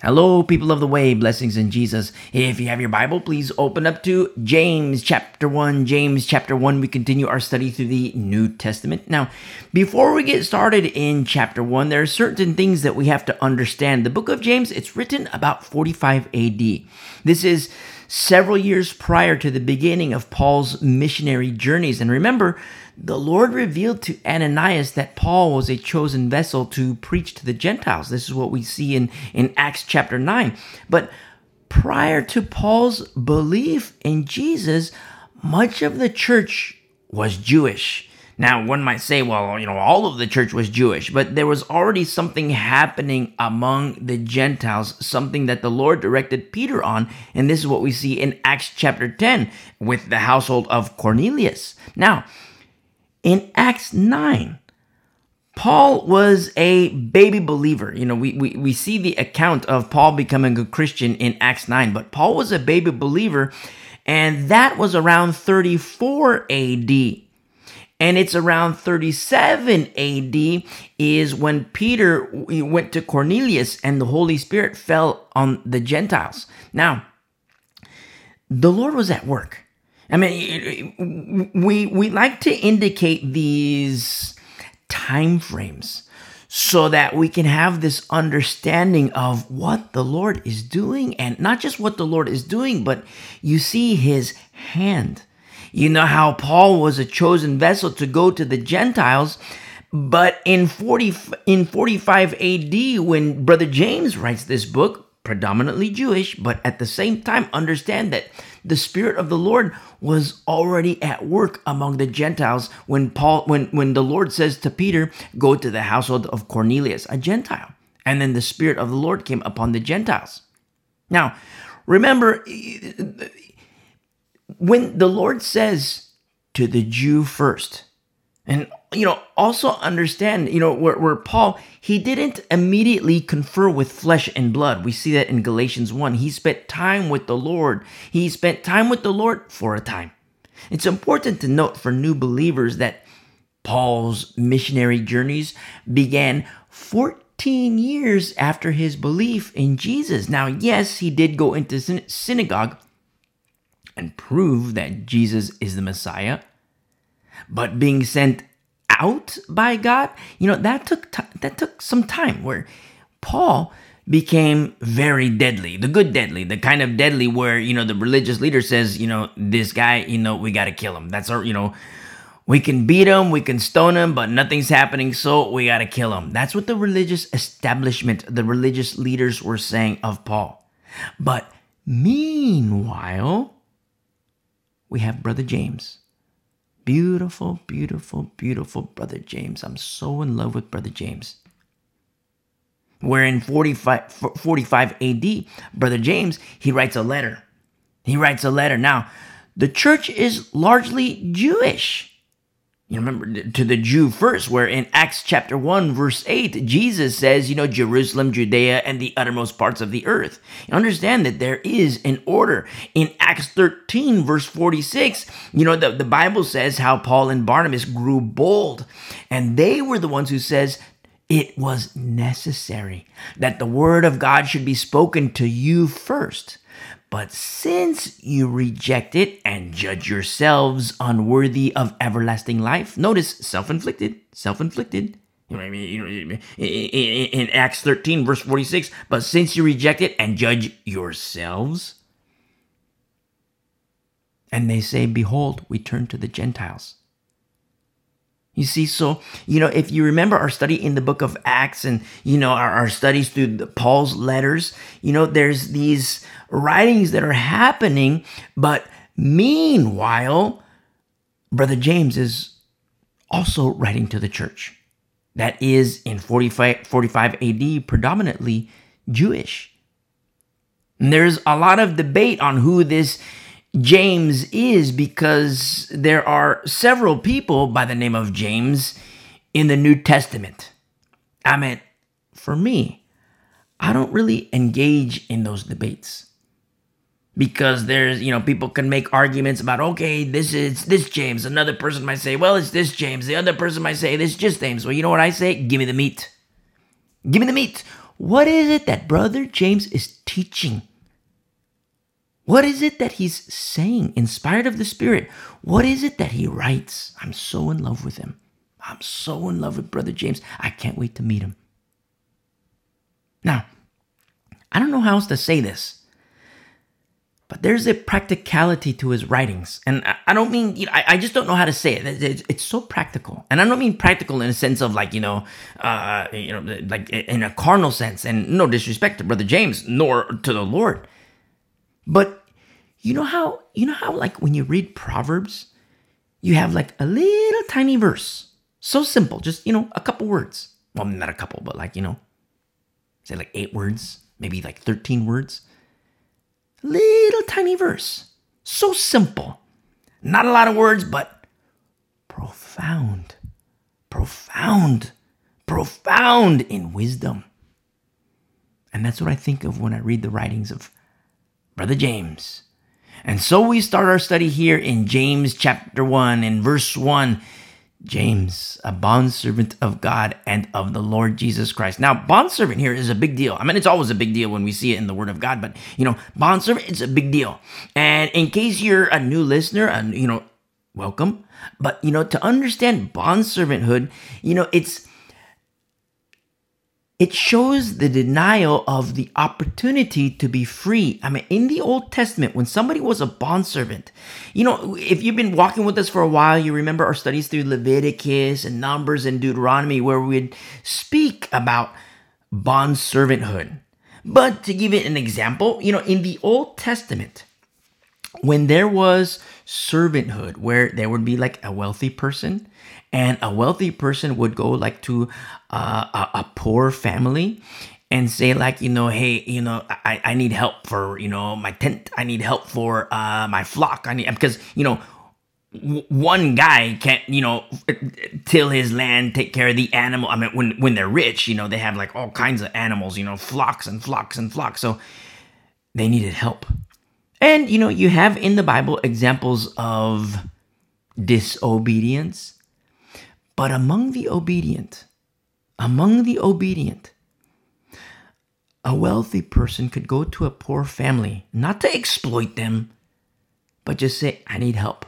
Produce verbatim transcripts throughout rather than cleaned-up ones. Hello, people of the way, blessings in Jesus. If you have your Bible, please open up to James chapter one. James chapter one, we continue our study through the New Testament. Now, before we get started in chapter one, there are certain things that we have to understand. The book of James, it's written about forty-five A D. This is several years prior to the beginning of Paul's missionary journeys. And remember, the Lord revealed to Ananias that Paul was a chosen vessel to preach to the Gentiles. This is what we see in, in Acts chapter nine. But prior to Paul's belief in Jesus, much of the church was Jewish. Now, one might say, well, you know, all of the church was Jewish, but there was already something happening among the Gentiles, something that the Lord directed Peter on, and this is what we see in Acts chapter ten with the household of Cornelius. Now, in Acts nine, Paul was a baby believer. You know, we, we, we see the account of Paul becoming a Christian in Acts nine, but Paul was a baby believer, and that was around thirty-four A D. And it's around thirty-seven A D is when Peter went to Cornelius and the Holy Spirit fell on the Gentiles. Now, the Lord was at work. I mean, we we like to indicate these time frames so that we can have this understanding of what the Lord is doing, and not just what the Lord is doing, but you see his hand. You know how Paul was a chosen vessel to go to the Gentiles, but in forty in forty-five A D, when Brother James writes this book, predominantly Jewish, but at the same time understand that the Spirit of the Lord was already at work among the Gentiles when Paul when, when the Lord says to Peter, go to the household of Cornelius, a Gentile. And then the Spirit of the Lord came upon the Gentiles. Now, remember, when the Lord says to the Jew first, and, you know, also understand, you know, where, where Paul, he didn't immediately confer with flesh and blood. We see that in Galatians one. He spent time with the Lord. He spent time with the Lord for a time. It's important to note for new believers that Paul's missionary journeys began fourteen years after his belief in Jesus. Now, yes, he did go into syn- synagogue and prove that Jesus is the Messiah, but being sent out by God, you know, that took t- that took some time, where Paul became very deadly, the good deadly, the kind of deadly where, you know, the religious leader says, you know, this guy, you know, we got to kill him. That's our, you know, we can beat him, we can stone him, but nothing's happening, so we got to kill him. That's what the religious establishment, the religious leaders were saying of Paul. But meanwhile, we have Brother James. Beautiful, beautiful, beautiful Brother James. I'm so in love with Brother James. Where in forty-five A D, Brother James, he writes a letter. He writes a letter. Now, the church is largely Jewish. You remember, to the Jew first, where in Acts chapter one, verse eight, Jesus says, you know, Jerusalem, Judea, and the uttermost parts of the earth. You understand that there is an order. In Acts thirteen, verse forty-six, you know, the, the Bible says how Paul and Barnabas grew bold. And they were the ones who says, it was necessary that the word of God should be spoken to you first. But since you reject it and judge yourselves unworthy of everlasting life, notice self-inflicted, self-inflicted. You know what I mean? You know what I mean? In Acts thirteen, verse forty-six, but since you reject it and judge yourselves, and they say, behold, we turn to the Gentiles. You see, so, you know, if you remember our study in the book of Acts and, you know, our, our studies through the, Paul's letters, you know, there's these writings that are happening. But meanwhile, Brother James is also writing to the church that is in forty-five A D, predominantly Jewish. And there's a lot of debate on who this James is, because there are several people by the name of James in the New Testament. I mean, for me, I don't really engage in those debates, because there's, you know, people can make arguments about, okay, this is this James. Another person might say, well, it's this James. The other person might say, this is just James. Well, you know what I say? Give me the meat. Give me the meat. What is it that Brother James is teaching? What is it that he's saying, inspired of the Spirit? What is it that he writes? I'm so in love with him. I'm so in love with Brother James. I can't wait to meet him. Now, I don't know how else to say this, but there's a practicality to his writings. And I, I don't mean, you know, I, I just don't know how to say it. It, it. It's so practical. And I don't mean practical in a sense of like, you know, uh, you know, like in a carnal sense, and no disrespect to Brother James, nor to the Lord. But you know how, you know how like when you read Proverbs, you have like a little tiny verse. So simple, just, you know, a couple words. Well, not a couple, but like, you know, say like eight words, maybe like thirteen words. Little tiny verse. So simple. Not a lot of words, but profound, profound, profound in wisdom. And that's what I think of when I read the writings of Brother James. And so we start our study here in James chapter one in verse one. James, a bondservant of God and of the Lord Jesus Christ. Now, bondservant here is a big deal. I mean, it's always a big deal when we see it in the Word of God, but, you know, bondservant, it's a big deal. And in case you're a new listener, and you know, welcome. But, you know, to understand bondservanthood, you know, it's It shows the denial of the opportunity to be free. I mean, in the Old Testament, when somebody was a bondservant, you know, if you've been walking with us for a while, you remember our studies through Leviticus and Numbers and Deuteronomy, where we'd speak about bondservanthood. But to give it an example, you know, in the Old Testament, when there was servanthood, where there would be like a wealthy person, and a wealthy person would go like to uh, a, a poor family and say like, you know, hey, you know, I, I need help for, you know, my tent. I need help for uh, my flock. I need, because, you know, w- one guy can't, you know, till his land, take care of the animal. I mean, when, when they're rich, you know, they have like all kinds of animals, you know, flocks and flocks and flocks. So they needed help. And, you know, you have in the Bible examples of disobedience. But among the obedient, among the obedient, a wealthy person could go to a poor family, not to exploit them, but just say, I need help.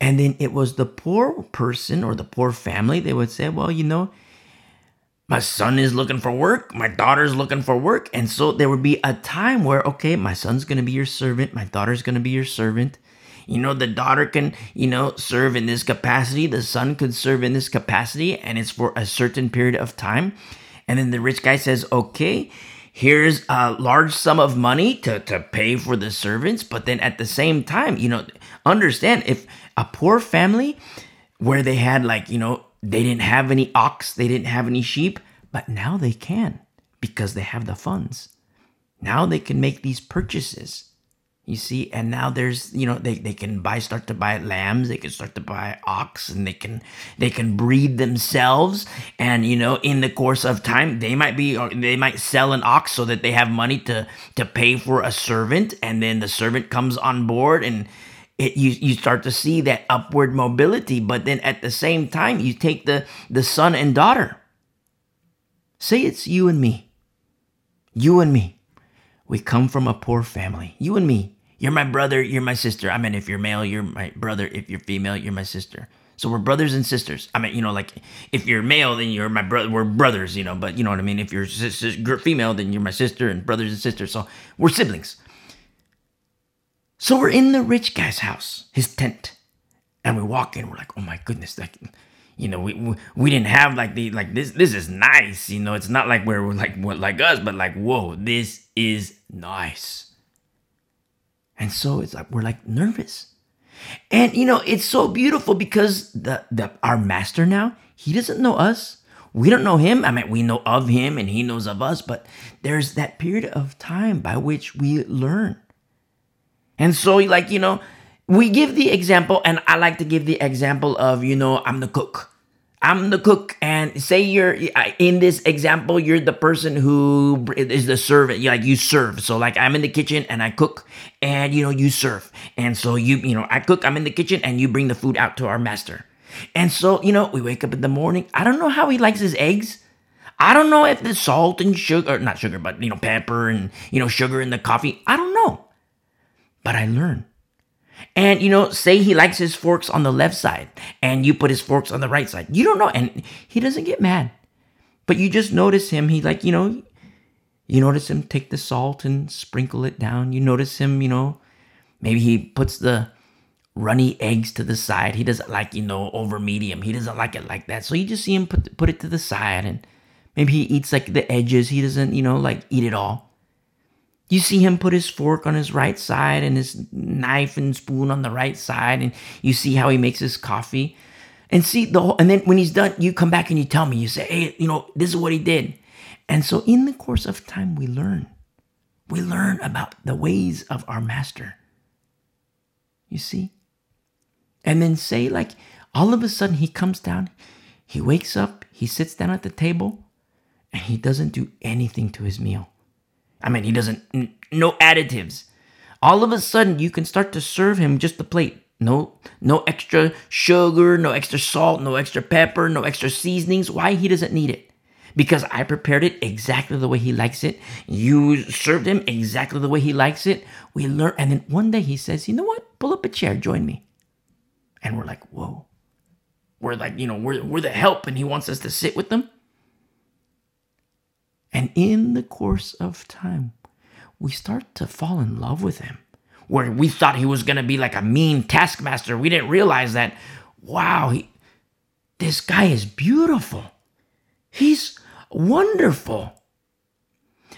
And then it was the poor person or the poor family, they would say, well, you know, my son is looking for work, my daughter's looking for work. And so there would be a time where, okay, my son's going to be your servant, my daughter's going to be your servant. You know, the daughter can, you know, serve in this capacity. The son could serve in this capacity, and it's for a certain period of time. And then the rich guy says, okay, here's a large sum of money to, to pay for the servants. But then at the same time, you know, understand if a poor family where they had like, you know, they didn't have any ox, they didn't have any sheep, but now they can because they have the funds. Now they can make these purchases. You see, and now there's, you know, they, they can buy, start to buy lambs, they can start to buy ox, and they can, they can breed themselves. And, you know, in the course of time, they might be, or they might sell an ox so that they have money to, to pay for a servant. And then the servant comes on board and it, you, you start to see that upward mobility. But then at the same time, you take the, the son and daughter. Say it's you and me, you and me. We come from a poor family, you and me. You're my brother, you're my sister. I mean, if you're male, you're my brother. If you're female, you're my sister. So we're brothers and sisters. I mean, you know, like if you're male, then you're my brother. We're brothers, you know, but you know what I mean? If you're sister, female, then you're my sister, and brothers and sisters. So we're siblings. So we're in the rich guy's house, his tent. And we walk in, we're like, oh my goodness, like, you know, we, we we didn't have like the, like this, this is nice. You know, it's not like we're like, we're like us, but like, whoa, this is nice. And so it's like, we're like nervous. And, you know, it's so beautiful because the, the our master now, he doesn't know us. We don't know him. I mean, we know of him and he knows of us, but there's that period of time by which we learn. And so like, you know, we give the example, and I like to give the example of, you know, I'm the cook. I'm the cook. And say you're, in this example, you're the person who is the servant. You're like, you serve. So like I'm in the kitchen and I cook, and, you know, you serve. And so you, you know, I cook, I'm in the kitchen, and you bring the food out to our master. And so, you know, we wake up in the morning. I don't know how he likes his eggs. I don't know if the salt and sugar, or not sugar, but, you know, pepper and, you know, sugar in the coffee. I don't know. But I learn. And, you know, say he likes his forks on the left side and you put his forks on the right side. You don't know. And he doesn't get mad. But you just notice him. He like, you know, you notice him take the salt and sprinkle it down. You notice him, you know, maybe he puts the runny eggs to the side. He doesn't like, you know, over medium. He doesn't like it like that. So you just see him put put it to the side, and maybe he eats like the edges. He doesn't, you know, like eat it all. You see him put his fork on his right side and his knife and spoon on the right side, and you see how he makes his coffee. And see the whole, and then when he's done, you come back and you tell me, you say, hey, you know, this is what he did. And so in the course of time, we learn. We learn about the ways of our master. You see? And then say, like, all of a sudden he comes down, he wakes up, he sits down at the table, and he doesn't do anything to his meal. I mean, he doesn't, n- no additives. All of a sudden, you can start to serve him just the plate. No, no extra sugar, no extra salt, no extra pepper, no extra seasonings. Why? He doesn't need it. Because I prepared it exactly the way he likes it. You served him exactly the way he likes it. We learn, and then one day he says, you know what? Pull up a chair, join me. And we're like, whoa. We're like, you know, we're, we're the help, and he wants us to sit with them. And in the course of time, we start to fall in love with him. Where we thought he was going to be like a mean taskmaster. We didn't realize that, wow, he, this guy is beautiful. He's wonderful.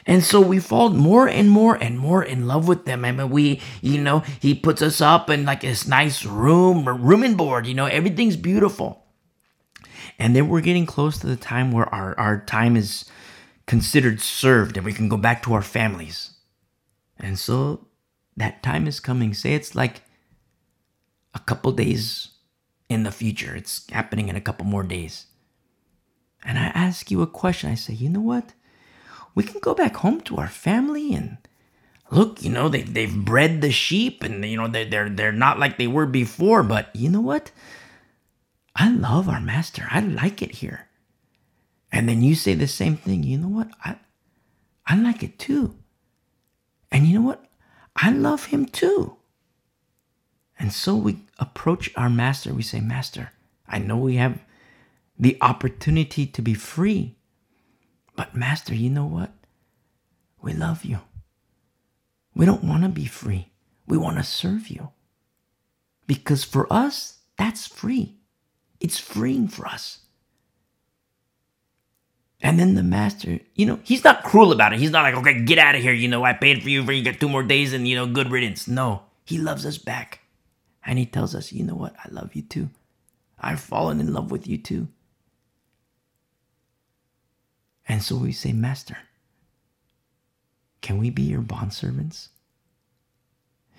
And so we fall more and more and more in love with them. I mean, we, you know, he puts us up in like this nice room, room and board, you know, everything's beautiful. And then we're getting close to the time where our, our time is considered served and we can go back to our families. And so that time is coming. Say it's like a couple days in the future. It's happening in a couple more days. And I ask you a question. I say, you know what? We can go back home to our family and look, you know, they, they've bred the sheep and, you know, they're, they're, they're not like they were before. But you know what? I love our master. I like it here. And then you say the same thing. You know what? I, I like it too. And you know what? I love him too. And so we approach our master. We say, Master, I know we have the opportunity to be free. But Master, you know what? We love you. We don't want to be free. We want to serve you. Because for us, that's free. It's freeing for us. And then the master, you know, he's not cruel about it. He's not like, okay, get out of here. You know, I paid for you for you got two more days and, you know, good riddance. No, he loves us back. And he tells us, you know what? I love you too. I've fallen in love with you too. And so we say, Master, can we be your bondservants?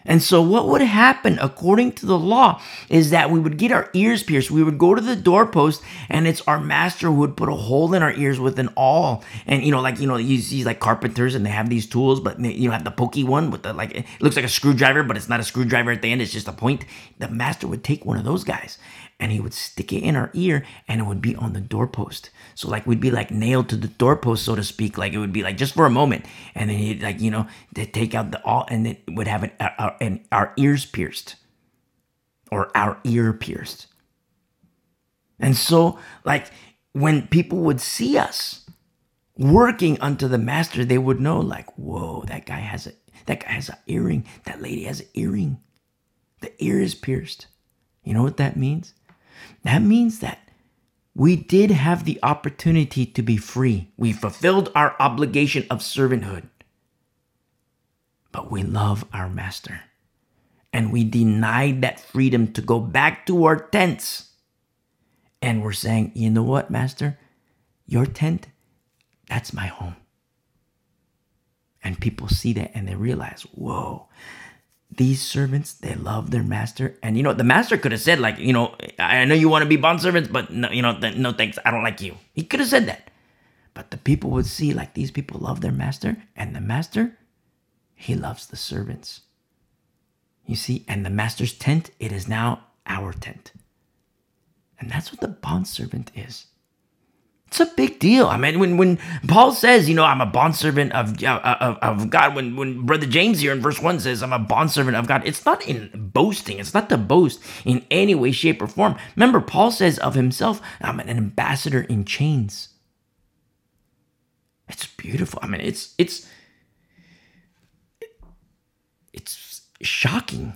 And so what would happen according to the law is that we would get our ears pierced. We would go to the doorpost, and it's our master who would put a hole in our ears with an awl. And, you know, like, you know, you see like carpenters and they have these tools, but they, you know, have the pokey one with the, like, it looks like a screwdriver, but it's not a screwdriver at the end. It's just a point. The master would take one of those guys and he would stick it in our ear and it would be on the doorpost. So like we'd be like nailed to the doorpost, so to speak. Like it would be like just for a moment. And then he'd like, you know, they'd take out the awl and it would have an, a, a, an our ears pierced or our ear pierced. And so like when people would see us working unto the master, they would know like, whoa, that guy has a that guy has an earring. That lady has an earring. The ear is pierced. You know what that means? That means that we did have the opportunity to be free. We fulfilled our obligation of servanthood. But we love our master. And we denied that freedom to go back to our tents. And we're saying, you know what, Master? Your tent, that's my home. And people see that and they realize, whoa. These servants, they love their master. And, you know, the master could have said, like, you know, I know you want to be bondservants, but, no, you know, th- no thanks. I don't like you. He could have said that. But the people would see, like, these people love their master. And the master, he loves the servants. You see? And the master's tent, it is now our tent. And that's what the bondservant is. It's a big deal. I mean, when when Paul says, you know, I'm a bondservant of, of of God, when when Brother James here in verse one says, I'm a bondservant of God, it's not in boasting. It's not to boast in any way, shape, or form. Remember, Paul says of himself, I'm an ambassador in chains. It's beautiful. I mean, it's it's it's shocking.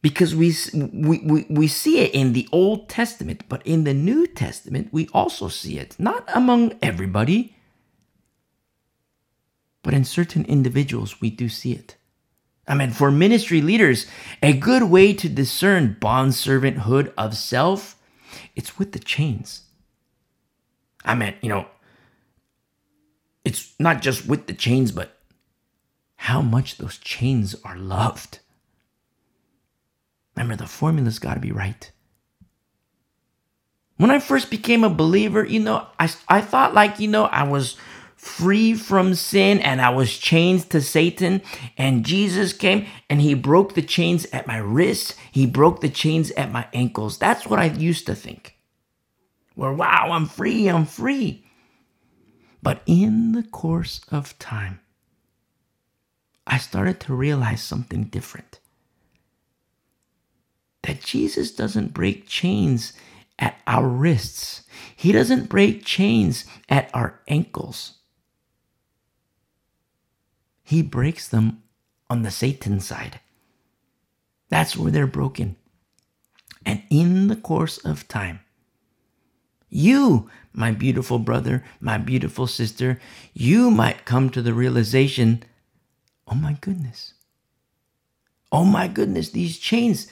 Because we, we we we see it in the Old Testament, but in the New Testament, we also see it. Not among everybody, but in certain individuals, we do see it. I mean, for ministry leaders, a good way to discern bondservanthood of self, it's with the chains. I mean, you know, it's not just with the chains, but how much those chains are loved. Remember, the formula's got to be right. When I first became a believer, you know, I, I thought like, you know, I was free from sin and I was chained to Satan. And Jesus came and he broke the chains at my wrists. He broke the chains at my ankles. That's what I used to think. Well, wow, I'm free, I'm free. But in the course of time, I started to realize something different. That Jesus doesn't break chains at our wrists. He doesn't break chains at our ankles. He breaks them on the Satan side. That's where they're broken. And in the course of time, you, my beautiful brother, my beautiful sister, you might come to the realization, oh my goodness, oh my goodness, these chains,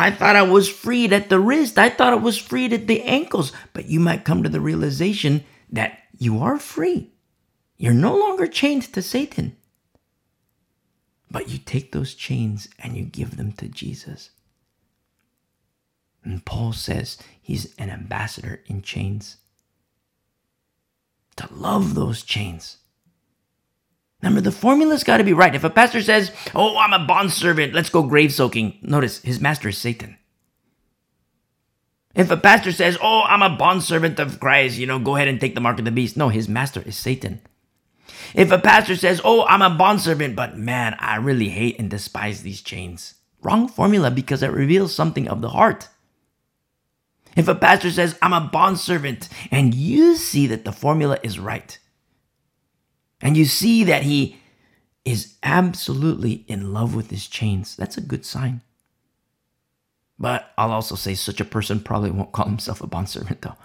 I thought I was freed at the wrist. I thought I was freed at the ankles. But you might come to the realization that you are free. You're no longer chained to Satan. But you take those chains and you give them to Jesus. And Paul says he's an ambassador in chains. To love those chains. Remember, the formula's got to be right. If a pastor says, oh, I'm a bondservant, let's go grave soaking. Notice, his master is Satan. If a pastor says, oh, I'm a bondservant of Christ, you know, go ahead and take the mark of the beast. No, his master is Satan. If a pastor says, oh, I'm a bondservant, but man, I really hate and despise these chains. Wrong formula, because it reveals something of the heart. If a pastor says, I'm a bondservant, and you see that the formula is right, and you see that he is absolutely in love with his chains, that's a good sign. But I'll also say such a person probably won't call himself a bondservant though.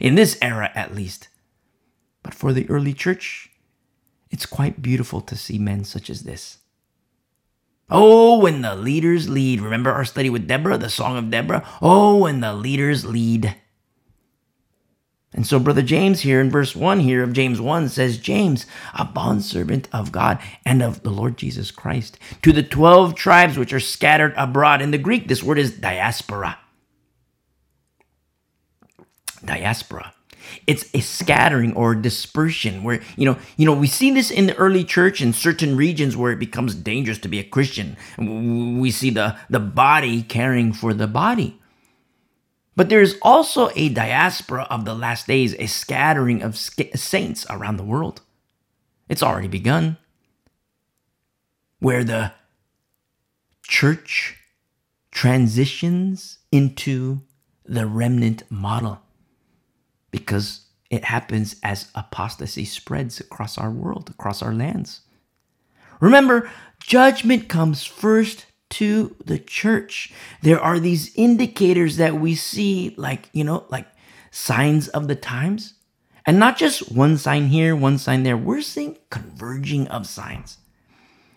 In this era at least. But for the early church, it's quite beautiful to see men such as this. Oh, when the leaders lead. Remember our study with Deborah, the song of Deborah? Oh, when the leaders lead. And so Brother James here in verse one here of James one says, James, a bondservant of God and of the Lord Jesus Christ, to the twelve tribes which are scattered abroad. In the Greek, this word is diaspora. Diaspora. It's a scattering or dispersion where, you know, you know, we see this in the early church in certain regions where it becomes dangerous to be a Christian. We see the, the body caring for the body. But there is also a diaspora of the last days, a scattering of sca- saints around the world. It's already begun. Where the church transitions into the remnant model. Because it happens as apostasy spreads across our world, across our lands. Remember, judgment comes first to the church. There are these indicators that we see, like, you know, like signs of the times, and not just one sign here, one sign there. We're seeing converging of signs,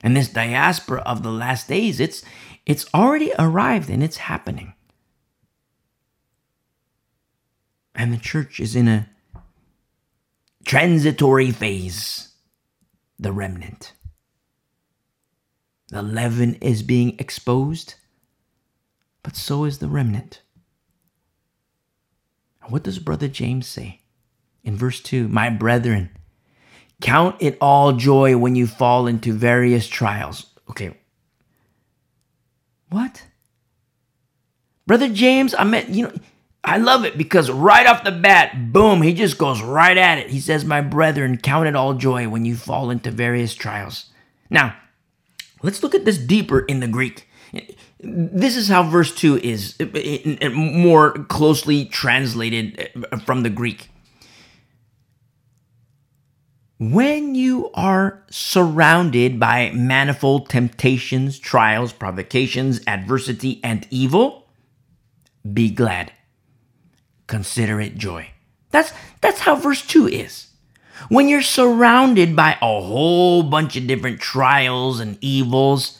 and this diaspora of the last days, it's it's already arrived and it's happening, and the church is in a transitory phase, the remnant. The leaven is being exposed, but so is the remnant. And what does Brother James say? In verse two, my brethren, count it all joy when you fall into various trials. Okay. What? Brother James, I meant, you know, I love it because right off the bat, boom, he just goes right at it. He says, my brethren, count it all joy when you fall into various trials. Now, let's look at this deeper in the Greek. This is how verse two is more closely translated from the Greek. When you are surrounded by manifold temptations, trials, provocations, adversity, and evil, be glad. Consider it joy. That's that's how verse two is. When you're surrounded by a whole bunch of different trials and evils,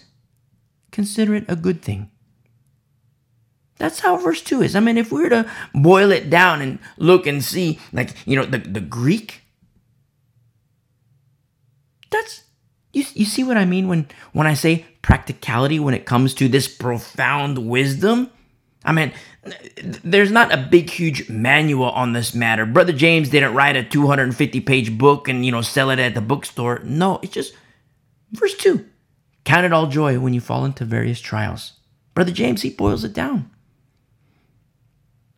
consider it a good thing. That's how verse two is. I mean, if we were to boil it down and look and see, like, you know, the, the Greek, That's, you, you see what I mean when, when I say practicality when it comes to this profound wisdom? I mean, there's not a big, huge manual on this matter. Brother James didn't write a two hundred fifty page book and, you know, sell it at the bookstore. No, it's just verse two. Count it all joy when you fall into various trials. Brother James, he boils it down.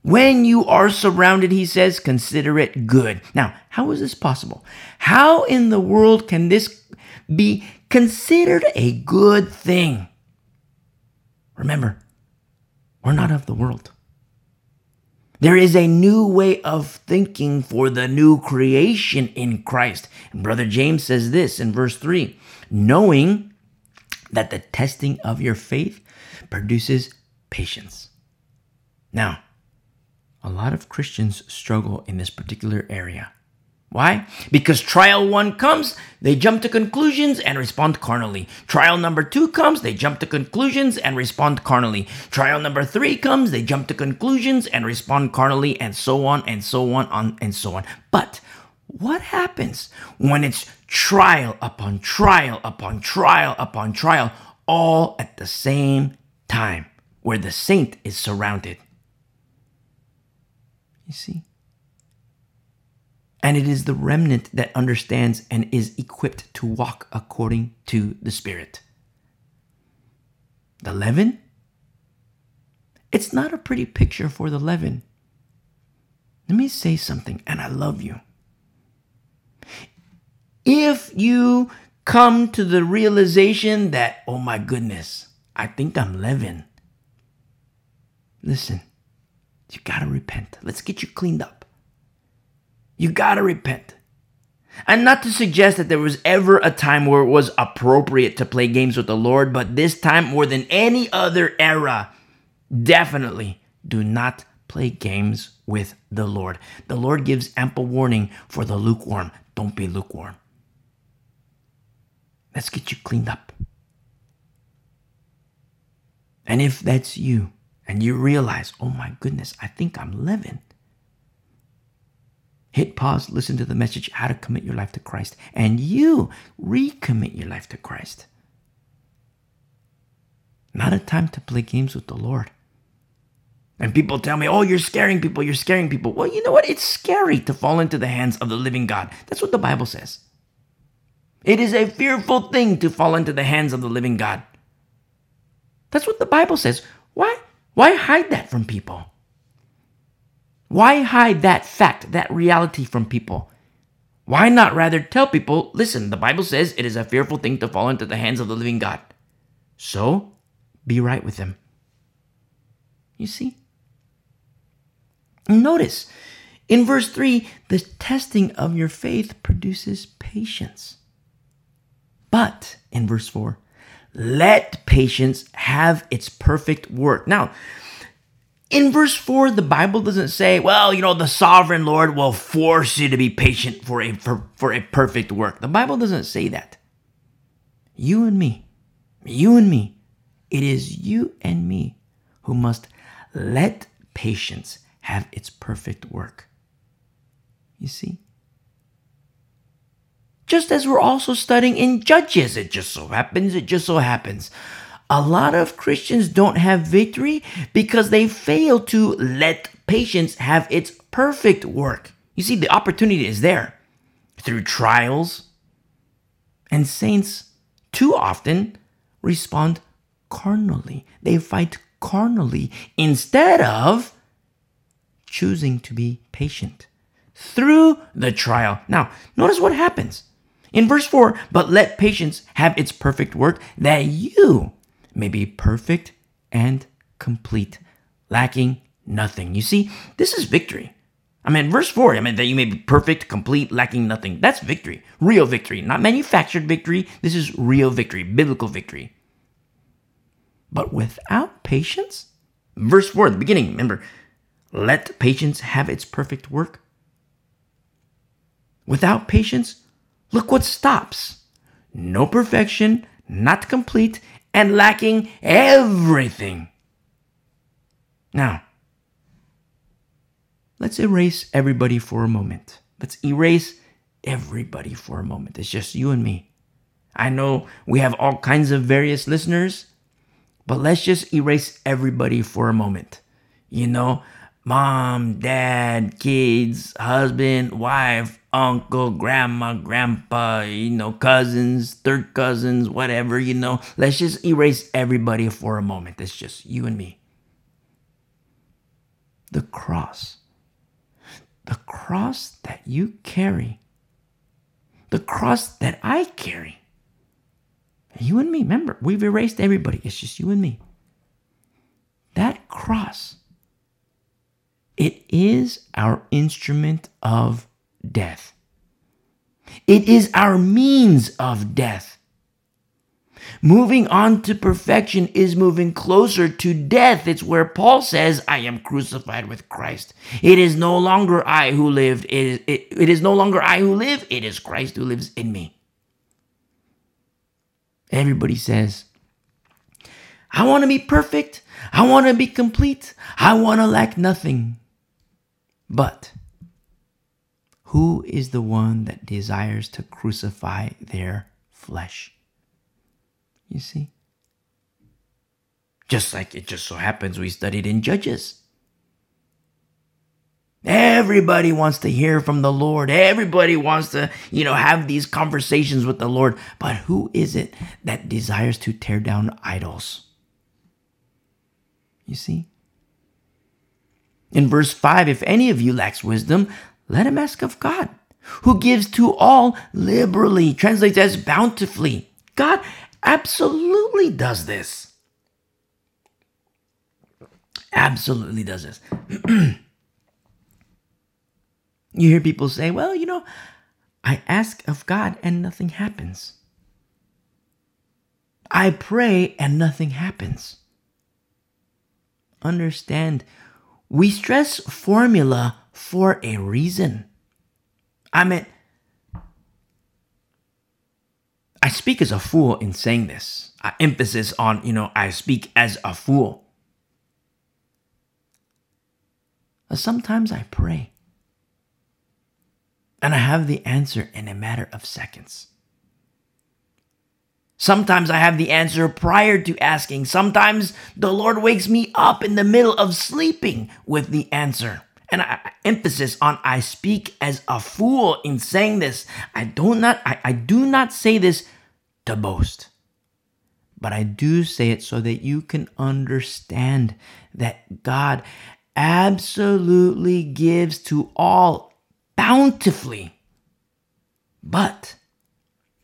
When you are surrounded, he says, consider it good. Now, how is this possible? How in the world can this be considered a good thing? Remember, we're not of the world. There is a new way of thinking for the new creation in Christ. And Brother James says this in verse three, knowing that the testing of your faith produces patience. Now, a lot of Christians struggle in this particular area. Why? Because trial one comes, they jump to conclusions and respond carnally. Trial number two comes, they jump to conclusions and respond carnally. Trial number three comes, they jump to conclusions and respond carnally, and so on and so on, on and so on. But what happens when it's trial upon trial upon trial upon trial, all at the same time, where the saint is surrounded? You see? And it is the remnant that understands and is equipped to walk according to the Spirit. The leaven? It's not a pretty picture for the leaven. Let me say something, and I love you. If you come to the realization that, oh my goodness, I think I'm leaven. Listen. You gotta repent. Let's get you cleaned up. You gotta repent. And not to suggest that there was ever a time where it was appropriate to play games with the Lord, but this time more than any other era, definitely do not play games with the Lord. The Lord gives ample warning for the lukewarm. Don't be lukewarm. Let's get you cleaned up. And if that's you, and you realize, oh my goodness, I think I'm leaven. Hit pause, listen to the message, how to commit your life to Christ. And you recommit your life to Christ. Not a time to play games with the Lord. And people tell me, oh, you're scaring people, you're scaring people. Well, you know what? It's scary to fall into the hands of the living God. That's what the Bible says. It is a fearful thing to fall into the hands of the living God. That's what the Bible says. Why? Why hide that from people? Why hide that fact, that reality from people? Why not rather tell people, listen, the Bible says it is a fearful thing to fall into the hands of the living God. So, be right with him. You see? Notice, in verse three, the testing of your faith produces patience. But, in verse four, let patience have its perfect work. Now, in verse four, the Bible doesn't say, well, you know, the sovereign Lord will force you to be patient for a, for, for a perfect work. The Bible doesn't say that. You and me, you and me, it is you and me who must let patience have its perfect work. You see? Just as we're also studying in Judges, it just so happens, it just so happens. A lot of Christians don't have victory because they fail to let patience have its perfect work. You see, the opportunity is there through trials. And saints too often respond carnally. They fight carnally instead of choosing to be patient through the trial. Now, notice what happens. In verse four, but let patience have its perfect work, that you may be perfect and complete, lacking nothing. You see, this is victory. I mean, verse four, I mean, that you may be perfect, complete, lacking nothing. That's victory, real victory, not manufactured victory. This is real victory, biblical victory. But without patience, verse four, the beginning, remember, let patience have its perfect work. Without patience, look what stops. No perfection, not complete, and lacking everything. Now, let's erase everybody for a moment. Let's erase everybody for a moment. It's just you and me. I know we have all kinds of various listeners, but let's just erase everybody for a moment. You know, mom, dad, kids, husband, wife, uncle, grandma, grandpa, you know, cousins, third cousins, whatever, you know. Let's just erase everybody for a moment. It's just you and me. The cross. The cross that you carry. The cross that I carry. You and me, remember, we've erased everybody. It's just you and me. That cross. It is our instrument of death. It is our means of death. Moving on to perfection is moving closer to death. It's where Paul says, I am crucified with Christ. It is no longer I who live. It is, it, it is no longer I who live. It is Christ who lives in me. Everybody says, I want to be perfect. I want to be complete. I want to lack nothing. But who is the one that desires to crucify their flesh? You see? Just like it just so happens we studied in Judges. Everybody wants to hear from the Lord. Everybody wants to, you know, have these conversations with the Lord. But who is it that desires to tear down idols? You see? In verse five, if any of you lacks wisdom, let him ask of God, who gives to all liberally, translates as bountifully. God absolutely does this. Absolutely does this. You hear people say, well, you know, I ask of God and nothing happens. I pray and nothing happens. Understand, we stress formula for a reason. I mean, I speak as a fool in saying this. Uh, emphasis on, you know, I speak as a fool. Sometimes I pray. And I have the answer in a matter of seconds. Sometimes I have the answer prior to asking. Sometimes the Lord wakes me up in the middle of sleeping with the answer. And I, emphasis on I speak as a fool in saying this. I do not, I, I do not say this to boast. But I do say it so that you can understand that God absolutely gives to all bountifully. But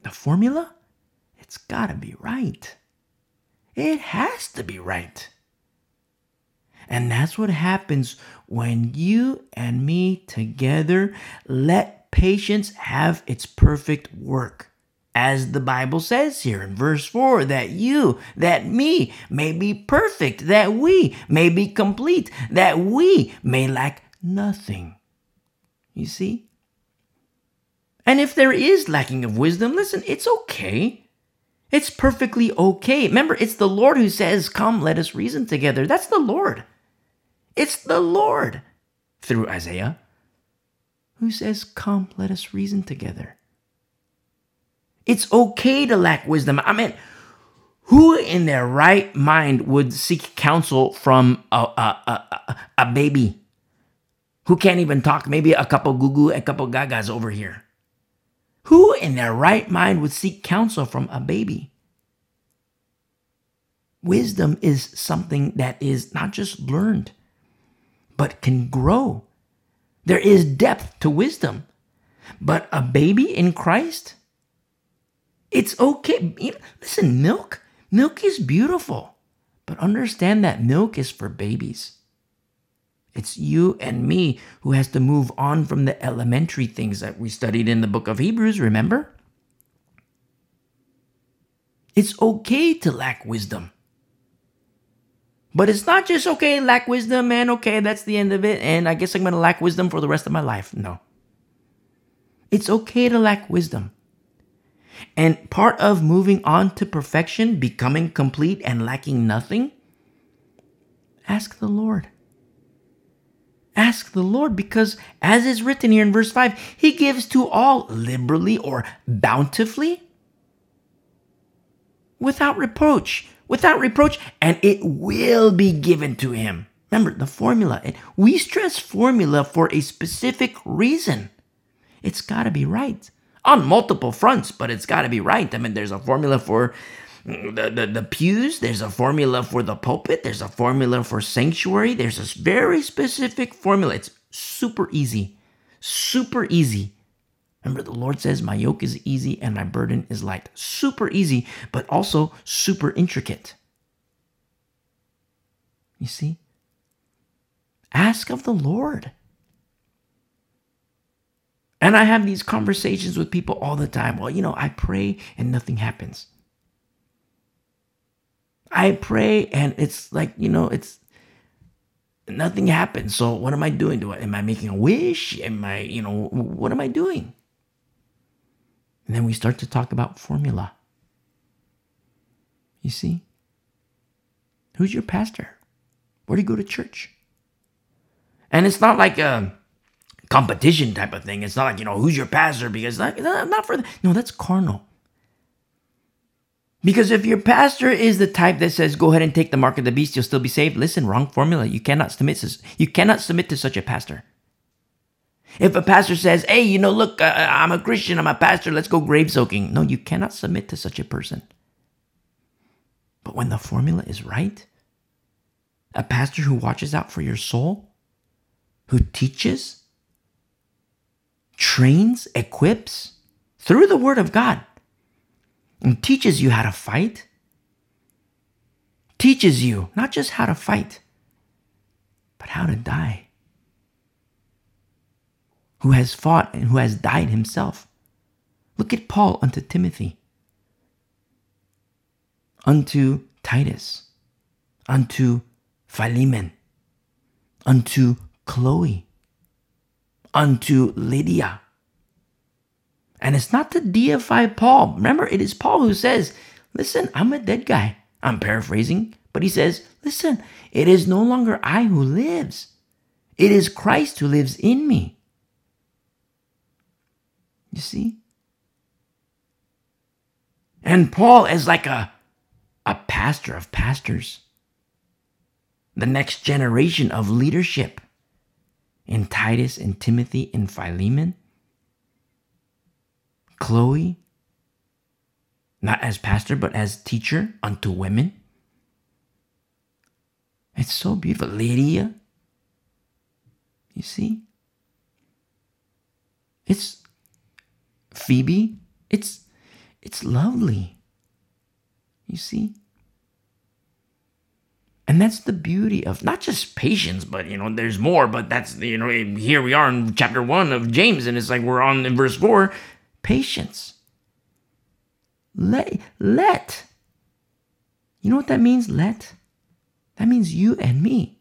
the formula? It's got to be right. It has to be right. And that's what happens when you and me together let patience have its perfect work. As the Bible says here in verse four, that you, that me, may be perfect, that we may be complete, that we may lack nothing. You see? And if there is lacking of wisdom, listen, it's okay. It's perfectly okay. Remember, it's the Lord who says, come, let us reason together. That's the Lord. It's the Lord, through Isaiah, who says, come, let us reason together. It's okay to lack wisdom. I mean, who in their right mind would seek counsel from a, a, a, a baby who can't even talk? Maybe a couple goo-goo, a couple gagas over here. Who in their right mind would seek counsel from a baby? Wisdom is something that is not just learned, but can grow. There is depth to wisdom. But a baby in Christ, it's okay. Listen, milk, milk is beautiful. But understand that milk is for babies. It's you and me who has to move on from the elementary things that we studied in the book of Hebrews, remember? It's okay to lack wisdom. But it's not just okay, lack wisdom, and okay, that's the end of it, and I guess I'm going to lack wisdom for the rest of my life. No. It's okay to lack wisdom. And part of moving on to perfection, becoming complete and lacking nothing, ask the Lord. Ask the Lord, because as is written here in verse five, he gives to all liberally or bountifully, without reproach, without reproach, and it will be given to him. Remember the formula. We stress formula for a specific reason. It's got to be right on multiple fronts, but it's got to be right. I mean, there's a formula for The, the, the pews, there's a formula for the pulpit, there's a formula for sanctuary, there's a very specific formula. It's super easy, super easy. Remember, the Lord says, my yoke is easy and my burden is light. Super easy, but also super intricate. You see? Ask of the Lord. And I have these conversations with people all the time. Well, you know, I pray and nothing happens. I pray and it's like, you know, it's nothing happens. So what am I doing? Do I, am I making a wish? Am I, you know, what am I doing? And then we start to talk about formula. You see? Who's your pastor? Where do you go to church? And it's not like a competition type of thing. It's not like, you know, who's your pastor? Because not, not for, the, no, that's carnal. Because if your pastor is the type that says, go ahead and take the mark of the beast, you'll still be saved. Listen, wrong formula. You cannot submit to, you cannot submit to such a pastor. If a pastor says, hey, you know, look, uh, I'm a Christian, I'm a pastor, let's go grave soaking. No, you cannot submit to such a person. But when the formula is right, a pastor who watches out for your soul, who teaches, trains, equips through the word of God, and teaches you how to fight. Teaches you not just how to fight, but how to die. Who has fought and who has died himself. Look at Paul unto Timothy, unto Titus, unto Philemon, unto Chloe, unto Lydia. And it's not to deify Paul. Remember, it is Paul who says, listen, I'm a dead guy. I'm paraphrasing, but he says, listen, it is no longer I who lives. It is Christ who lives in me. You see? And Paul is like a, a pastor of pastors. The next generation of leadership in Titus and Timothy and Philemon. Chloe, not as pastor, but as teacher unto women. It's so beautiful. Lydia, you see? It's Phoebe. It's, it's lovely, you see? And that's the beauty of not just patience, but, you know, there's more, but that's, you know, here we are in chapter one of James, and it's like we're on in verse four. Patience. Let, let. You know what that means, let? That means you and me.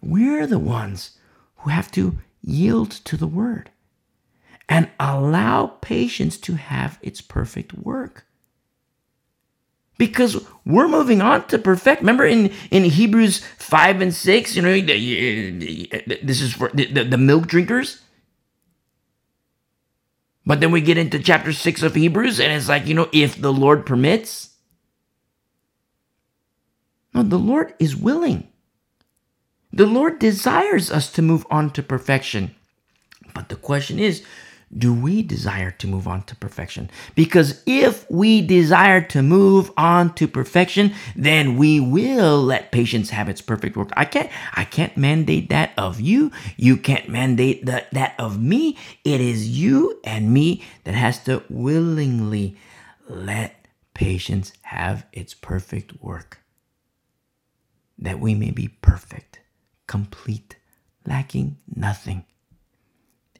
We're the ones who have to yield to the word and allow patience to have its perfect work. Because we're moving on to perfect. Remember in, in Hebrews five and six, you know, this is for the, the milk drinkers. But then we get into chapter six of Hebrews, and it's like, you know, if the Lord permits. No, the Lord is willing. The Lord desires us to move on to perfection. But the question is, do we desire to move on to perfection? Because if we desire to move on to perfection, then we will let patience have its perfect work. I can't, I can't mandate that of you. You can't mandate that, that of me. It is you and me that has to willingly let patience have its perfect work, that we may be perfect, complete, lacking nothing.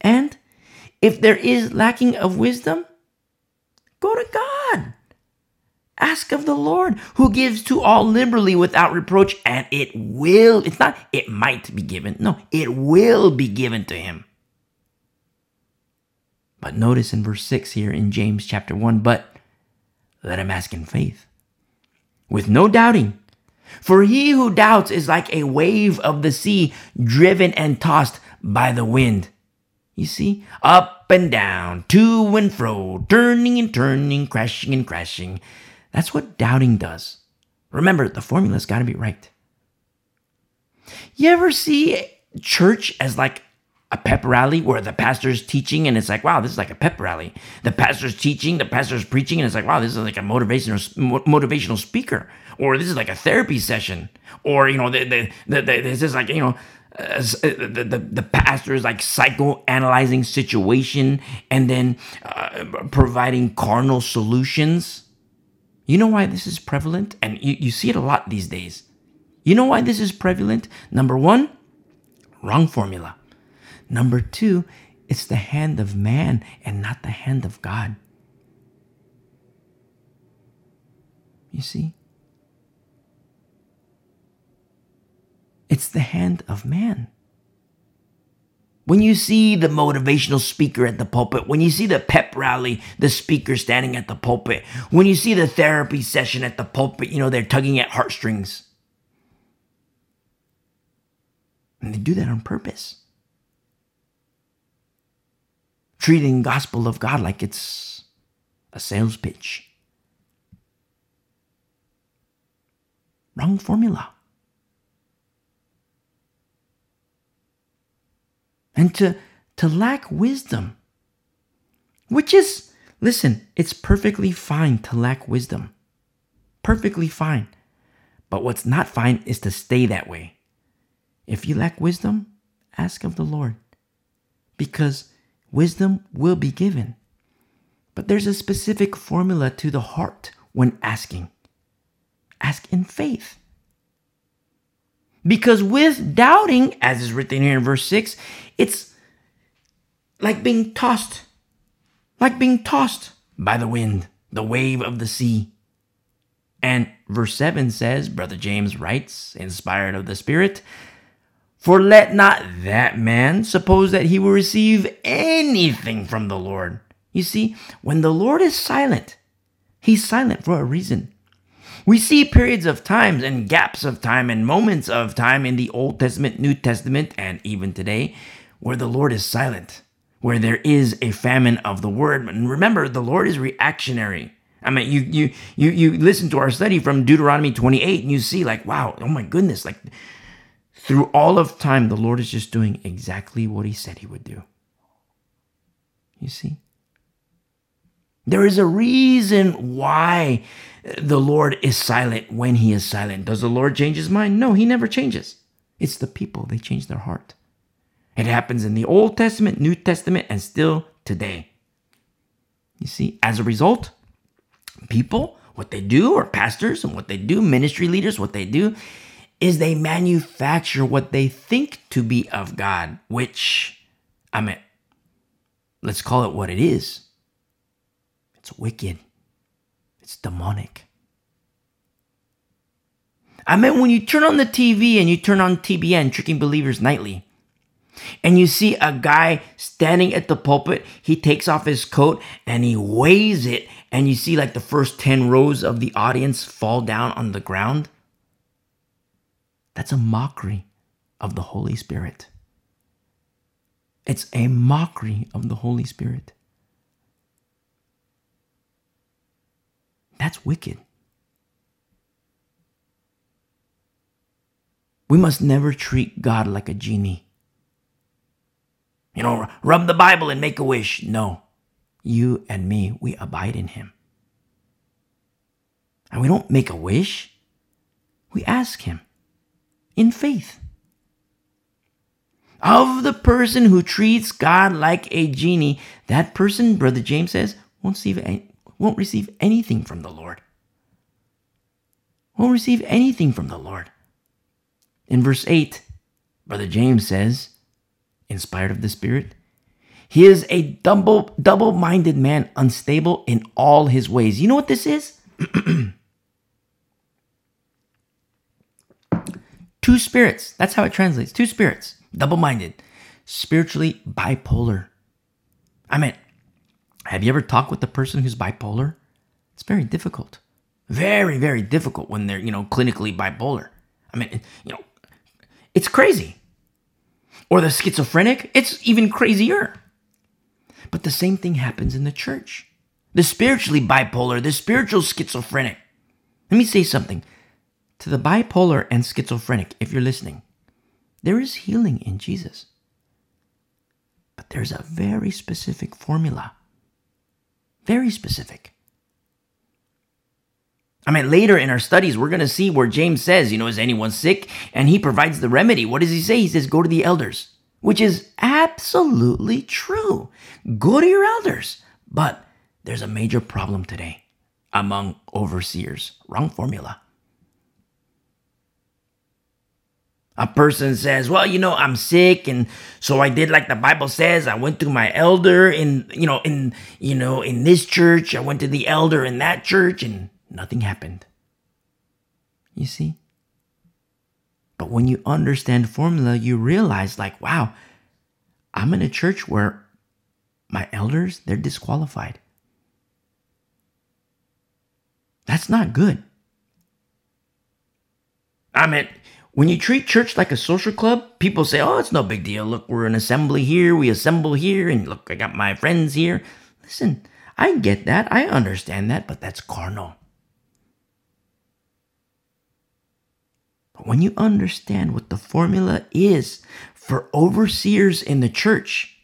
And if there is lacking of wisdom, go to God. Ask of the Lord, who gives to all liberally without reproach, and it will, it's not, it might be given. No, it will be given to him. But notice in verse six here in James chapter one, but let him ask in faith, with no doubting. For he who doubts is like a wave of the sea, driven and tossed by the wind. You see, up and down, to and fro, turning and turning, crashing and crashing. That's what doubting does. Remember, the formula's got to be right. You ever see church as like a pep rally where the pastor's teaching and it's like, wow, this is like a pep rally. The pastor's teaching, the pastor's preaching, and it's like, wow, this is like a motivational motivational speaker, or this is like a therapy session, or, you know, the, the, the, the, this is like, you know, uh, the, the, the pastor is like psychoanalyzing situation and then uh, providing carnal solutions. You know why this is prevalent? And you, you see it a lot these days. You know why this is prevalent? Number one, wrong formula. Number two, it's the hand of man and not the hand of God. You see? It's the hand of man. When you see the motivational speaker at the pulpit, when you see the pep rally, the speaker standing at the pulpit, when you see the therapy session at the pulpit, you know, they're tugging at heartstrings. And they do that on purpose. Treating gospel of God like it's a sales pitch. Wrong formula. And to, to lack wisdom, which is, listen, it's perfectly fine to lack wisdom. Perfectly fine. But what's not fine is to stay that way. If you lack wisdom, ask of the Lord. Because wisdom will be given. But there's a specific formula to the heart when asking. Ask in faith. Because with doubting, as is written here in verse six, it's like being tossed, like being tossed by the wind, the wave of the sea. And verse seven says, Brother James writes, inspired of the Spirit, for let not that man suppose that he will receive anything from the Lord. You see, when the Lord is silent, he's silent for a reason. We see periods of times and gaps of time and moments of time in the Old Testament, New Testament, and even today, where the Lord is silent, where there is a famine of the word. And remember, the Lord is reactionary. I mean, you you you you listen to our study from Deuteronomy twenty-eight, and you see, like, wow, oh my goodness, like, through all of time, the Lord is just doing exactly what he said he would do. You see? There is a reason why the Lord is silent when he is silent. Does the Lord change his mind? No, he never changes. It's the people. They change their heart. It happens in the Old Testament, New Testament, and still today. You see, as a result, people, what they do, or pastors and what they do, ministry leaders, what they do, is they manufacture what they think to be of God, which, I mean, let's call it what it is. It's wicked. It's demonic. I mean, when you turn on the T V and you turn on T B N, Tricking Believers Nightly, and you see a guy standing at the pulpit, he takes off his coat and he waves it, and you see like the first ten rows of the audience fall down on the ground. That's a mockery of the Holy Spirit. It's a mockery of the Holy Spirit. That's wicked. We must never treat God like a genie. you know, rub the Bible and make a wish. No, you and me, we abide in him. And we don't make a wish. We ask him in faith. Of the person who treats God like a genie, that person, Brother James says, won't receive, any, won't receive anything from the Lord. Won't receive anything from the Lord. In verse eight, Brother James says, inspired of the Spirit, he is a double, double-minded man, unstable in all his ways. You know what this is? Two spirits. That's how it translates. Two spirits. Double-minded. Spiritually bipolar. I mean, have you ever talked with a person who's bipolar? It's very difficult. Very, very difficult when they're, you know, clinically bipolar. I mean, you know, it's crazy. Or the schizophrenic, it's even crazier. But the same thing happens in the church. The spiritually bipolar, the spiritual schizophrenic. Let me say something. To the bipolar and schizophrenic, if you're listening, there is healing in Jesus. But there's a very specific formula. Very specific. I mean, later in our studies, we're going to see where James says, you know, is anyone sick? And he provides the remedy. What does he say? He says, go to the elders, which is absolutely true. Go to your elders. But there's a major problem today among overseers. Wrong formula. A person says, well, you know, I'm sick, and so I did like the Bible says. I went to my elder in, you know, in, you know, in this church. I went to the elder in that church, and nothing happened. You see? But when you understand formula, you realize, like, wow, I'm in a church where my elders, they're disqualified. That's not good. I mean, when you treat church like a social club, people say, oh, it's no big deal. Look, we're an assembly here. We assemble here. And look, I got my friends here. Listen, I get that. I understand that. But that's carnal. But when you understand what the formula is for overseers in the church,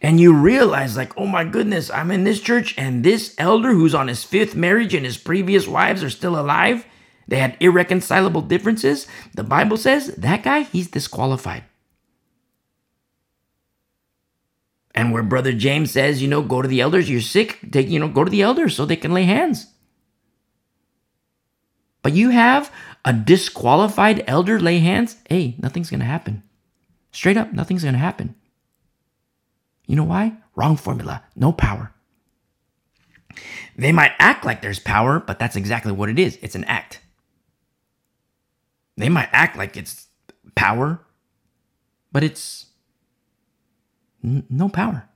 and you realize, like, oh my goodness, I'm in this church and this elder who's on his fifth marriage and his previous wives are still alive. They had irreconcilable differences. The Bible says that guy, he's disqualified. And where Brother James says, you know, go to the elders, you're sick, they, you know, go to the elders so they can lay hands. But you have a disqualified elder lay hands, hey, nothing's going to happen. Straight up, nothing's going to happen. You know why? Wrong formula. No power. They might act like there's power, but that's exactly what it is. It's an act. They might act like it's power, but it's n- no power.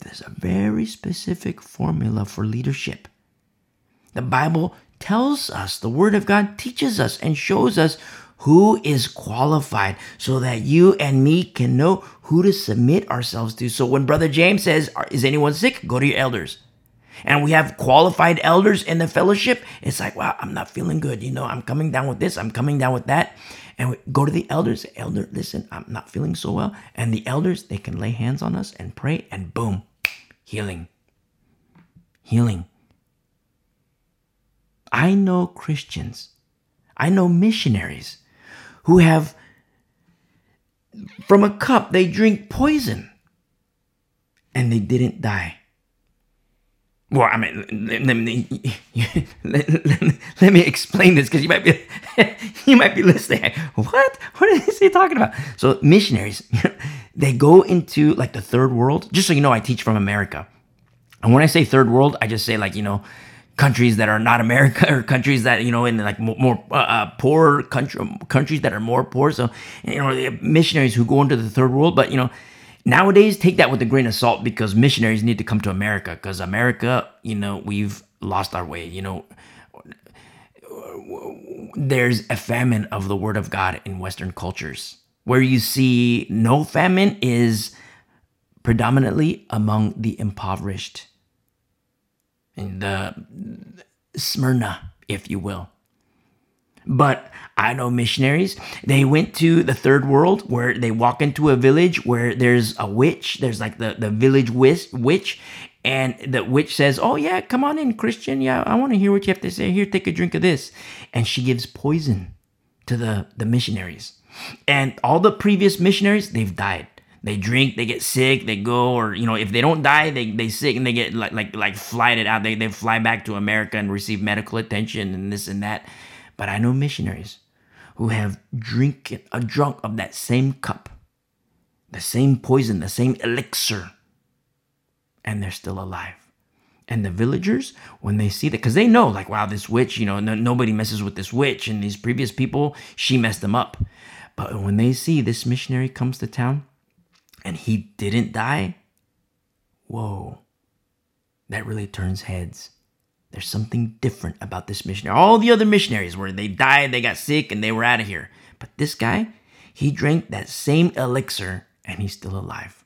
There's a very specific formula for leadership. The Bible tells us, the Word of God teaches us and shows us who is qualified so that you and me can know who to submit ourselves to. So when Brother James says, is anyone sick? Go to your elders. And we have qualified elders in the fellowship. It's like, wow, I'm not feeling good. You know, I'm coming down with this. I'm coming down with that. And we go to the elders. Elder, listen, I'm not feeling so well. And the elders, they can lay hands on us and pray, and boom, healing. Healing. I know Christians. I know missionaries who have, from a cup, they drink poison and they didn't die. Well, I mean, let, let, me, let, let, let me explain this because you might be you might be listening. What? What is he talking about? So missionaries, they go into like the third world. Just so you know, I teach from America. And when I say third world, I just say like, you know, countries that are not America, or countries that, you know, in like more uh, poor country, countries that are more poor. So, you know, they have missionaries who go into the third world. But, you know, nowadays, take that with a grain of salt because missionaries need to come to America because America, you know, we've lost our way. You know, there's a famine of the Word of God in Western cultures. Where you see no famine is predominantly among the impoverished. In the Smyrna, if you will. But I know missionaries, they went to the third world where they walk into a village where there's a witch. There's like the, the village witch. And the witch says, oh, yeah, come on in, Christian. Yeah, I want to hear what you have to say. Here, take a drink of this. And she gives poison to the, the missionaries. And all the previous missionaries, they've died. They drink, they get sick, they go, or, you know, if they don't die, they, they sick and they get like like like flighted out. They, they fly back to America and receive medical attention and this and that. But I know missionaries who have drink, uh, drunk of that same cup, the same poison, the same elixir, and they're still alive. And the villagers, when they see that, because they know, like, wow, this witch, you know, no, nobody messes with this witch. And these previous people, she messed them up. But when they see this missionary comes to town and he didn't die, whoa, that really turns heads. There's something different about this missionary. All the other missionaries where they died, they got sick, and they were out of here. But this guy, he drank that same elixir, and he's still alive.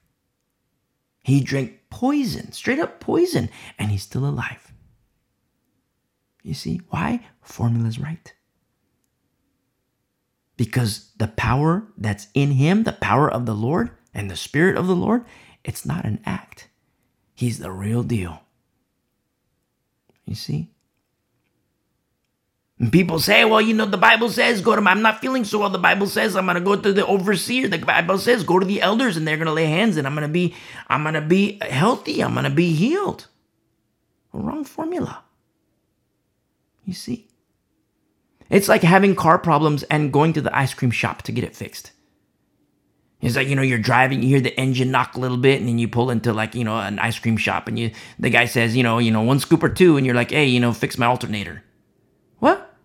He drank poison, straight up poison, and he's still alive. You see, why? Formula's right. Because the power that's in him, the power of the Lord and the Spirit of the Lord, it's not an act. He's the real deal. You see? And people say, well, you know, the Bible says, go to my, I'm not feeling so well. The Bible says I'm going to go to the overseer. The Bible says, go to the elders and they're going to lay hands and I'm going to be, I'm going to be healthy. I'm going to be healed. Wrong formula. You see? It's like having car problems and going to the ice cream shop to get it fixed. It's like, you know, you're driving, you hear the engine knock a little bit, and then you pull into, like, you know, an ice cream shop, and you the guy says, you know, you know, one scoop or two, and you're like, hey, you know, fix my alternator. What?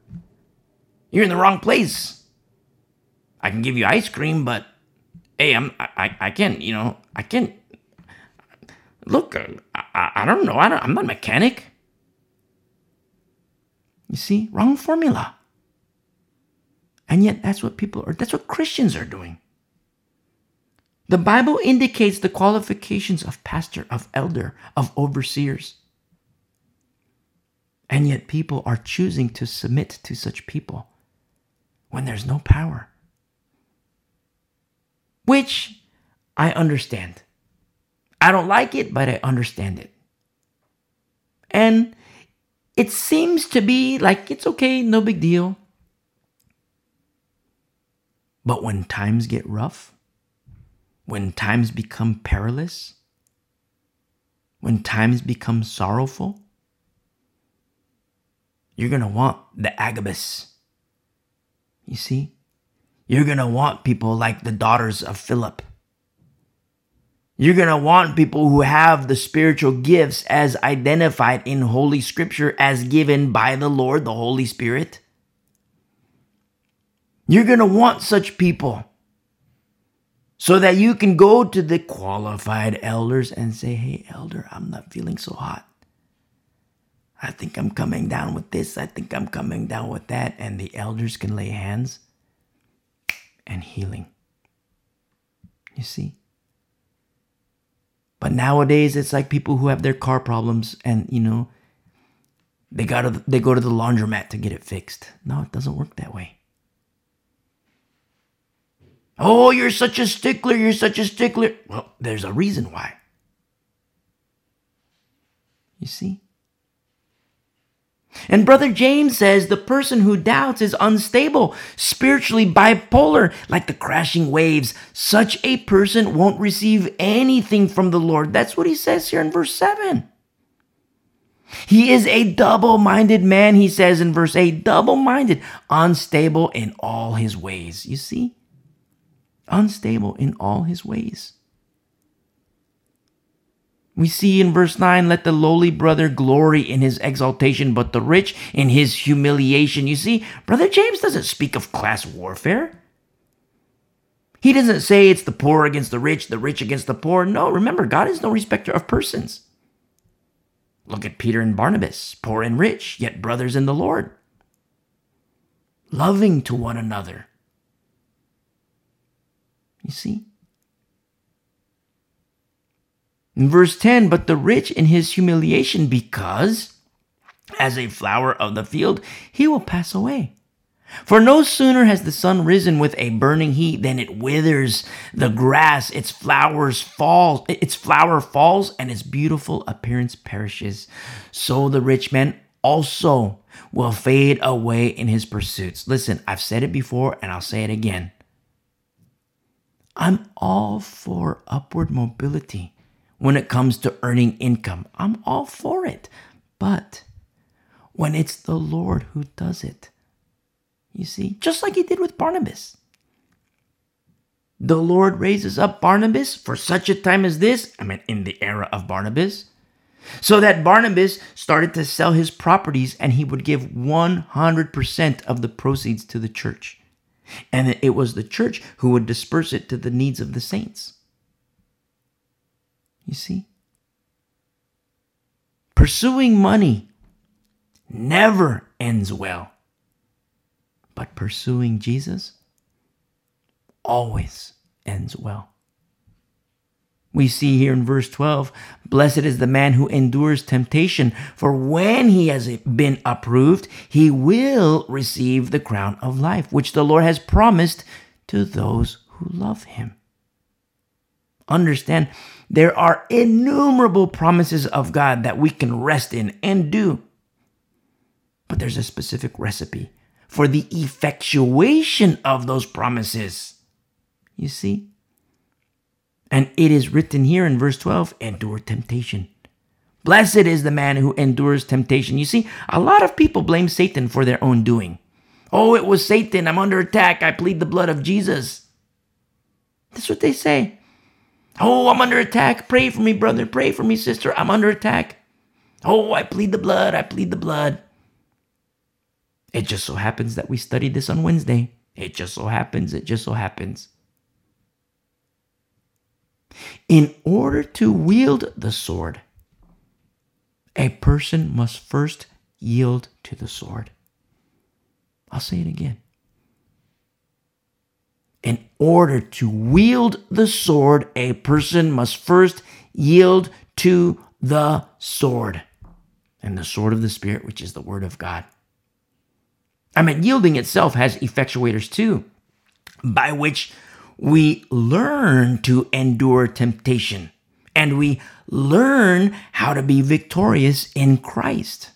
You're in the wrong place. I can give you ice cream, but, hey, I'm, I, I, I can't, you know, I can't. Look, I, I, I don't know. I don't, I'm not a mechanic. You see, wrong formula. And yet, that's what people are, that's what Christians are doing. The Bible indicates the qualifications of pastor, of elder, of overseers. And yet people are choosing to submit to such people when there's no power. Which I understand. I don't like it, but I understand it. And it seems to be like, it's okay, no big deal. But when times get rough, when times become perilous, when times become sorrowful, you're going to want the Agabus. You see? You're going to want people like the daughters of Philip. You're going to want people who have the spiritual gifts as identified in Holy Scripture as given by the Lord, the Holy Spirit. You're going to want such people. So that you can go to the qualified elders and say, hey, elder, I'm not feeling so hot. I think I'm coming down with this. I think I'm coming down with that. And the elders can lay hands and healing. You see? But nowadays, it's like people who have their car problems and, you know, they gotta, they go to the laundromat to get it fixed. No, it doesn't work that way. Oh, you're such a stickler, you're such a stickler. Well, there's a reason why. You see? And Brother James says the person who doubts is unstable, spiritually bipolar, like the crashing waves. Such a person won't receive anything from the Lord. That's what he says here in verse seven. He is a double-minded man, he says in verse eight, double-minded, unstable in all his ways. You see? Unstable in all his ways. We see in verse nine, let the lowly brother glory in his exaltation, but the rich in his humiliation. You see, Brother James doesn't speak of class warfare. He doesn't say it's the poor against the rich, the rich against the poor. No, remember, God is no respecter of persons. Look at Peter and Barnabas, poor and rich, yet brothers in the Lord, loving to one another. You see? In verse ten, but the rich in his humiliation, because as a flower of the field, he will pass away. For no sooner has the sun risen with a burning heat than it withers the grass, its flowers fall, its flower falls, and its beautiful appearance perishes. So the rich man also will fade away in his pursuits. Listen, I've said it before and I'll say it again. I'm all for upward mobility when it comes to earning income. I'm all for it. But when it's the Lord who does it, you see, just like he did with Barnabas. The Lord raises up Barnabas for such a time as this, I mean, in the era of Barnabas, so that Barnabas started to sell his properties and he would give one hundred percent of the proceeds to the church. And it was the church who would disperse it to the needs of the saints. You see? Pursuing money never ends well. But pursuing Jesus always ends well. We see here in verse twelve, blessed is the man who endures temptation, for when he has been approved, he will receive the crown of life, which the Lord has promised to those who love him. Understand, there are innumerable promises of God that we can rest in and do. But there's a specific recipe for the effectuation of those promises. You see? And it is written here in verse twelve, endure temptation. Blessed is the man who endures temptation. You see, a lot of people blame Satan for their own doing. Oh, it was Satan. I'm under attack. I plead the blood of Jesus. That's what they say. Oh, I'm under attack. Pray for me, brother. Pray for me, sister. I'm under attack. Oh, I plead the blood. I plead the blood. It just so happens that we studied this on Wednesday. It just so happens, it just so happens. In order to wield the sword, a person must first yield to the sword. I'll say it again. In order to wield the sword, a person must first yield to the sword. And the sword of the Spirit, which is the word of God. I mean, yielding itself has effectuators too, by which we learn to endure temptation and we learn how to be victorious in Christ.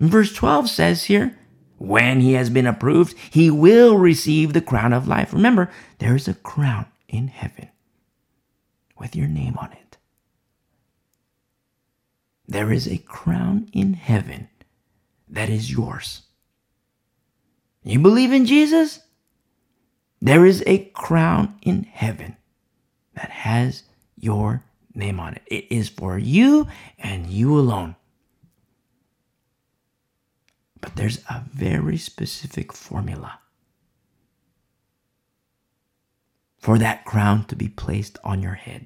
Verse twelve says here, when he has been approved, he will receive the crown of life. Remember, there is a crown in heaven with your name on it. There is a crown in heaven that is yours. You believe in Jesus? There is a crown in heaven that has your name on it. It is for you and you alone. But there's a very specific formula for that crown to be placed on your head.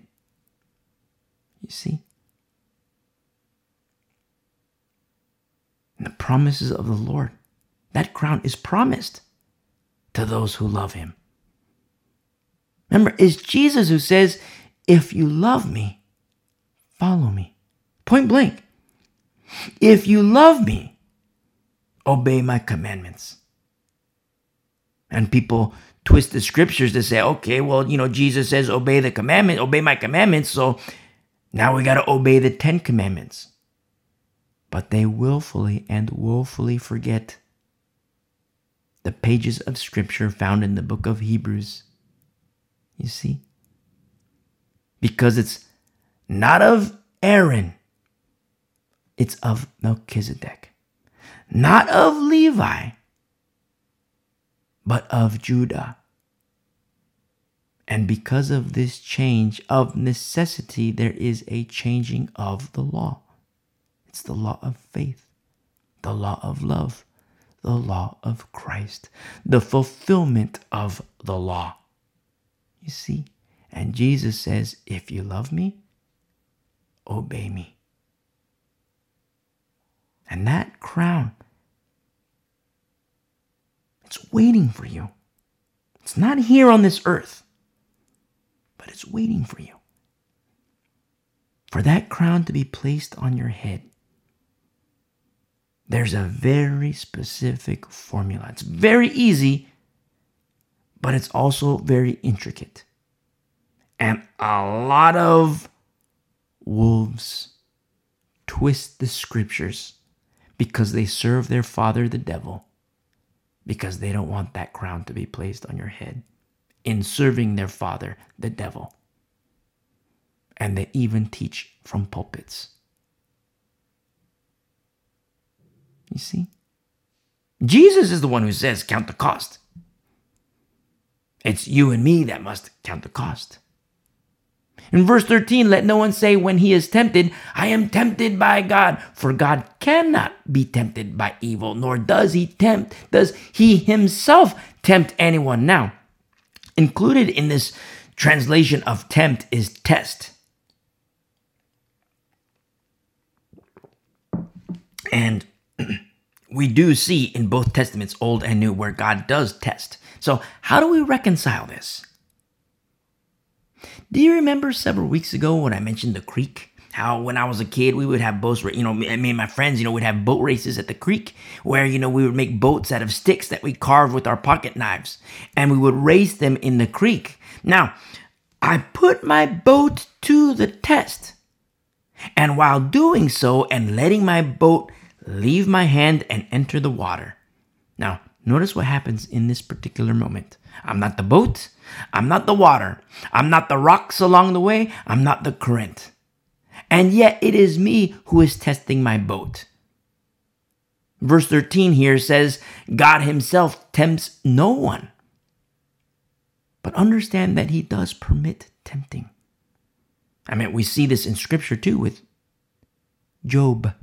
You see? The promises of the Lord. That crown is promised to those who love him. Remember, it's Jesus who says, if you love me, follow me. Point blank. If you love me, obey my commandments. And people twist the scriptures to say, okay, well, you know, Jesus says, obey the commandment, obey my commandments. So now we got to obey the Ten Commandments. But they willfully and woefully forget the pages of scripture found in the book of Hebrews. You see? Because it's not of Aaron. It's of Melchizedek. Not of Levi, but of Judah. And because of this change, of necessity, there is a changing of the law. It's the law of faith, the law of love, the law of Christ, the fulfillment of the law. You see? And Jesus says, if you love me, obey me. And that crown, it's waiting for you. It's not here on this earth, but it's waiting for you. For that crown to be placed on your head. There's a very specific formula. It's very easy, but it's also very intricate. And a lot of wolves twist the scriptures because they serve their father, the devil, because they don't want that crown to be placed on your head in serving their father, the devil. And they even teach from pulpits. You see? Jesus is the one who says, count the cost. It's you and me that must count the cost. In verse thirteen, let no one say when he is tempted, I am tempted by God, for God cannot be tempted by evil, nor does he tempt, does he himself tempt anyone. Now, included in this translation of tempt is test. And we do see in both Testaments, Old and New, where God does test. So how do we reconcile this? Do you remember several weeks ago when I mentioned the creek? How when I was a kid, we would have boats, you know, me and my friends, you know, we'd have boat races at the creek where, you know, we would make boats out of sticks that we carved with our pocket knives, and we would race them in the creek. Now, I put my boat to the test, and while doing so and letting my boat leave my hand and enter the water. Now, notice what happens in this particular moment. I'm not the boat. I'm not the water. I'm not the rocks along the way. I'm not the current. And yet it is me who is testing my boat. Verse thirteen here says, God himself tempts no one. But understand that he does permit tempting. I mean, we see this in scripture too with Job.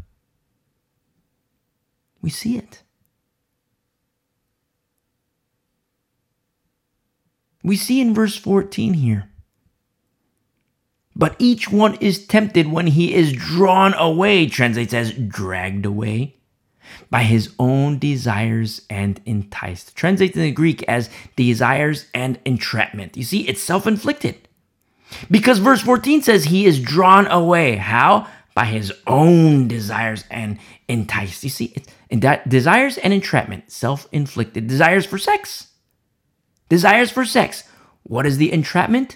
We see it. We see in verse fourteen here, but each one is tempted when he is drawn away, translates as dragged away, by his own desires and enticed. Translates in the Greek as desires and entrapment. You see, it's self-inflicted. Because verse fourteen says he is drawn away. How? By his own desires and enticed. You see, it's desires and entrapment, self-inflicted. Desires for sex. Desires for sex. What is the entrapment?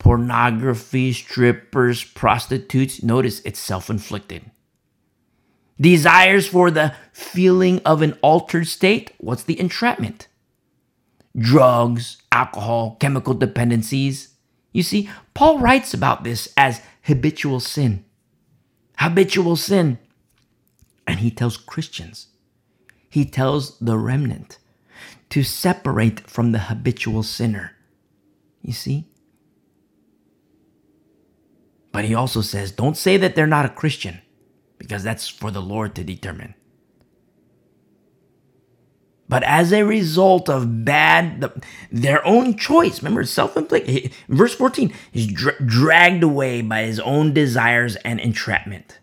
Pornography, strippers, prostitutes. Notice it's self-inflicted. Desires for the feeling of an altered state. What's the entrapment? Drugs, alcohol, chemical dependencies. You see, Paul writes about this as habitual sin. Habitual sin. And he tells Christians, he tells the remnant, to separate from the habitual sinner. You see? But he also says, don't say that they're not a Christian, because that's for the Lord to determine. But as a result of bad, the, their own choice, remember, self-inflicted, verse fourteen, he's dra- dragged away by his own desires and entrapment.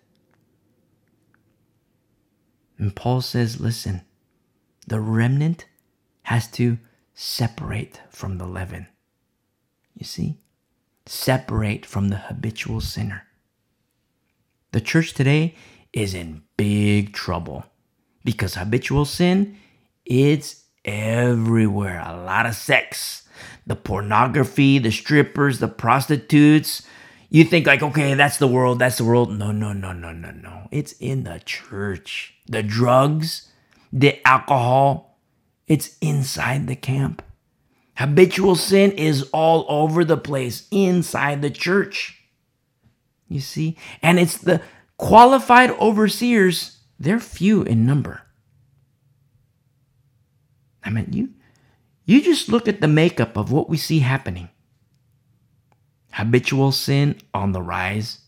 And Paul says, listen, the remnant has to separate from the leaven. You see? Separate from the habitual sinner. The church today is in big trouble because habitual sin, it's everywhere. A lot of sex. The pornography, the strippers, the prostitutes. You think like, okay, that's the world, that's the world. No, no, no, no, no, no. It's in the church. The drugs, the alcohol, it's inside the camp. Habitual sin is all over the place, inside the church. You see? And it's the qualified overseers, they're few in number. I mean, you, you just look at the makeup of what we see happening. Habitual sin on the rise.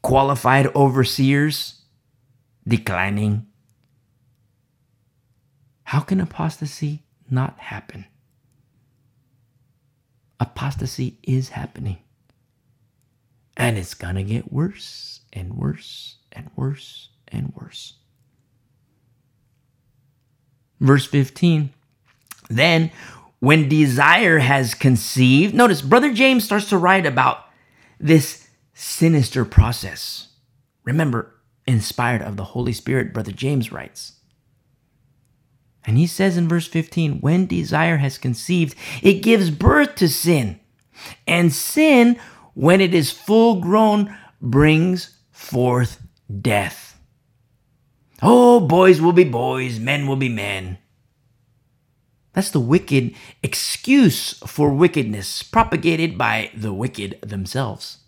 Qualified overseers declining. How can apostasy not happen? Apostasy is happening. And it's going to get worse and worse and worse and worse. Verse fifteen. Then, when desire has conceived. Notice, Brother James starts to write about this sinister process. Remember, inspired of the Holy Spirit, Brother James writes. And he says in verse fifteen, when desire has conceived, it gives birth to sin. And sin, when it is full grown, brings forth death. Oh, boys will be boys, men will be men. That's the wicked excuse for wickedness propagated by the wicked themselves.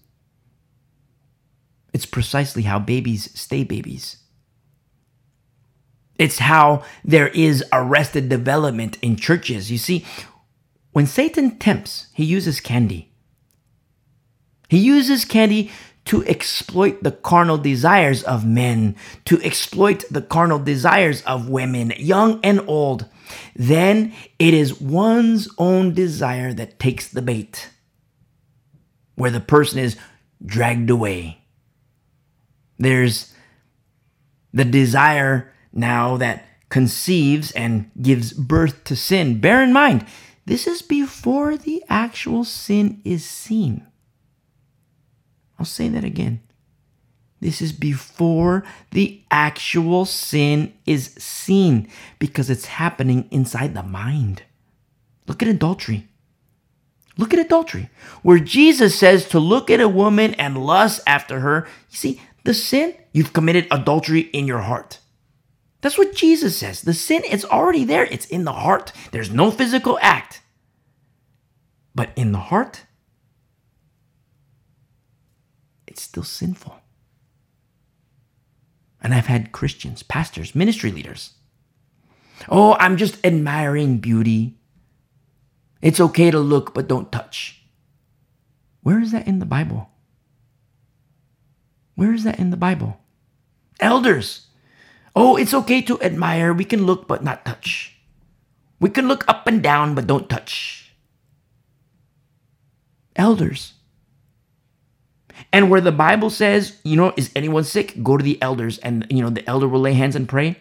It's precisely how babies stay babies. It's how there is arrested development in churches. You see, when Satan tempts, he uses candy. He uses candy to exploit the carnal desires of men, to exploit the carnal desires of women, young and old. Then it is one's own desire that takes the bait, where the person is dragged away. There's the desire now that conceives and gives birth to sin. Bear in mind, this is before the actual sin is seen. I'll say that again. This is before the actual sin is seen, because it's happening inside the mind. Look at adultery. Look at adultery, where Jesus says to look at a woman and lust after her. You see, the sin, you've committed adultery in your heart. That's what Jesus says. The sin, it's already there. It's in the heart. There's no physical act. But in the heart, it's still sinful. And I've had Christians, pastors, ministry leaders. Oh, I'm just admiring beauty. It's okay to look, but don't touch. Where is that in the Bible? Where is that in the Bible? Elders. Oh, it's okay to admire. We can look, but not touch. We can look up and down, but don't touch. Elders. And where the Bible says, you know, is anyone sick? Go to the elders, and you know the elder will lay hands and pray.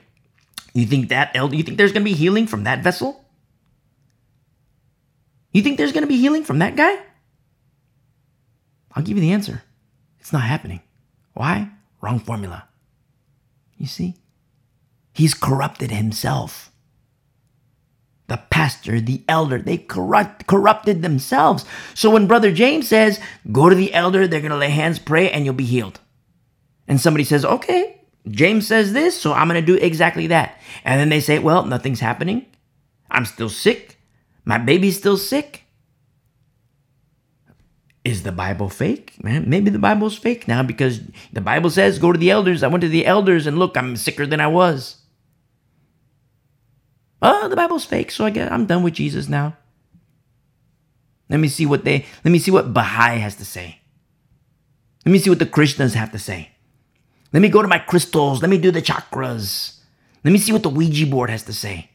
You think that elder? You think there's going to be healing from that vessel? You think there's going to be healing from that guy? I'll give you the answer. It's not happening. Why? Wrong formula. You see, he's corrupted himself. The pastor, the elder, they corrupt, corrupted themselves. So when Brother James says, go to the elder, they're going to lay hands, pray, and you'll be healed. And somebody says, okay, James says this, so I'm going to do exactly that. And then they say, well, nothing's happening. I'm still sick. My baby's still sick. Is the Bible fake? Man, maybe the Bible's fake now, because the Bible says, go to the elders. I went to the elders, and look, I'm sicker than I was. Oh, the Bible's fake, so I guess I'm done with Jesus now. Let me see what they, let me see what Baha'i has to say. Let me see what the Krishnas have to say. Let me go to my crystals. Let me do the chakras. Let me see what the Ouija board has to say.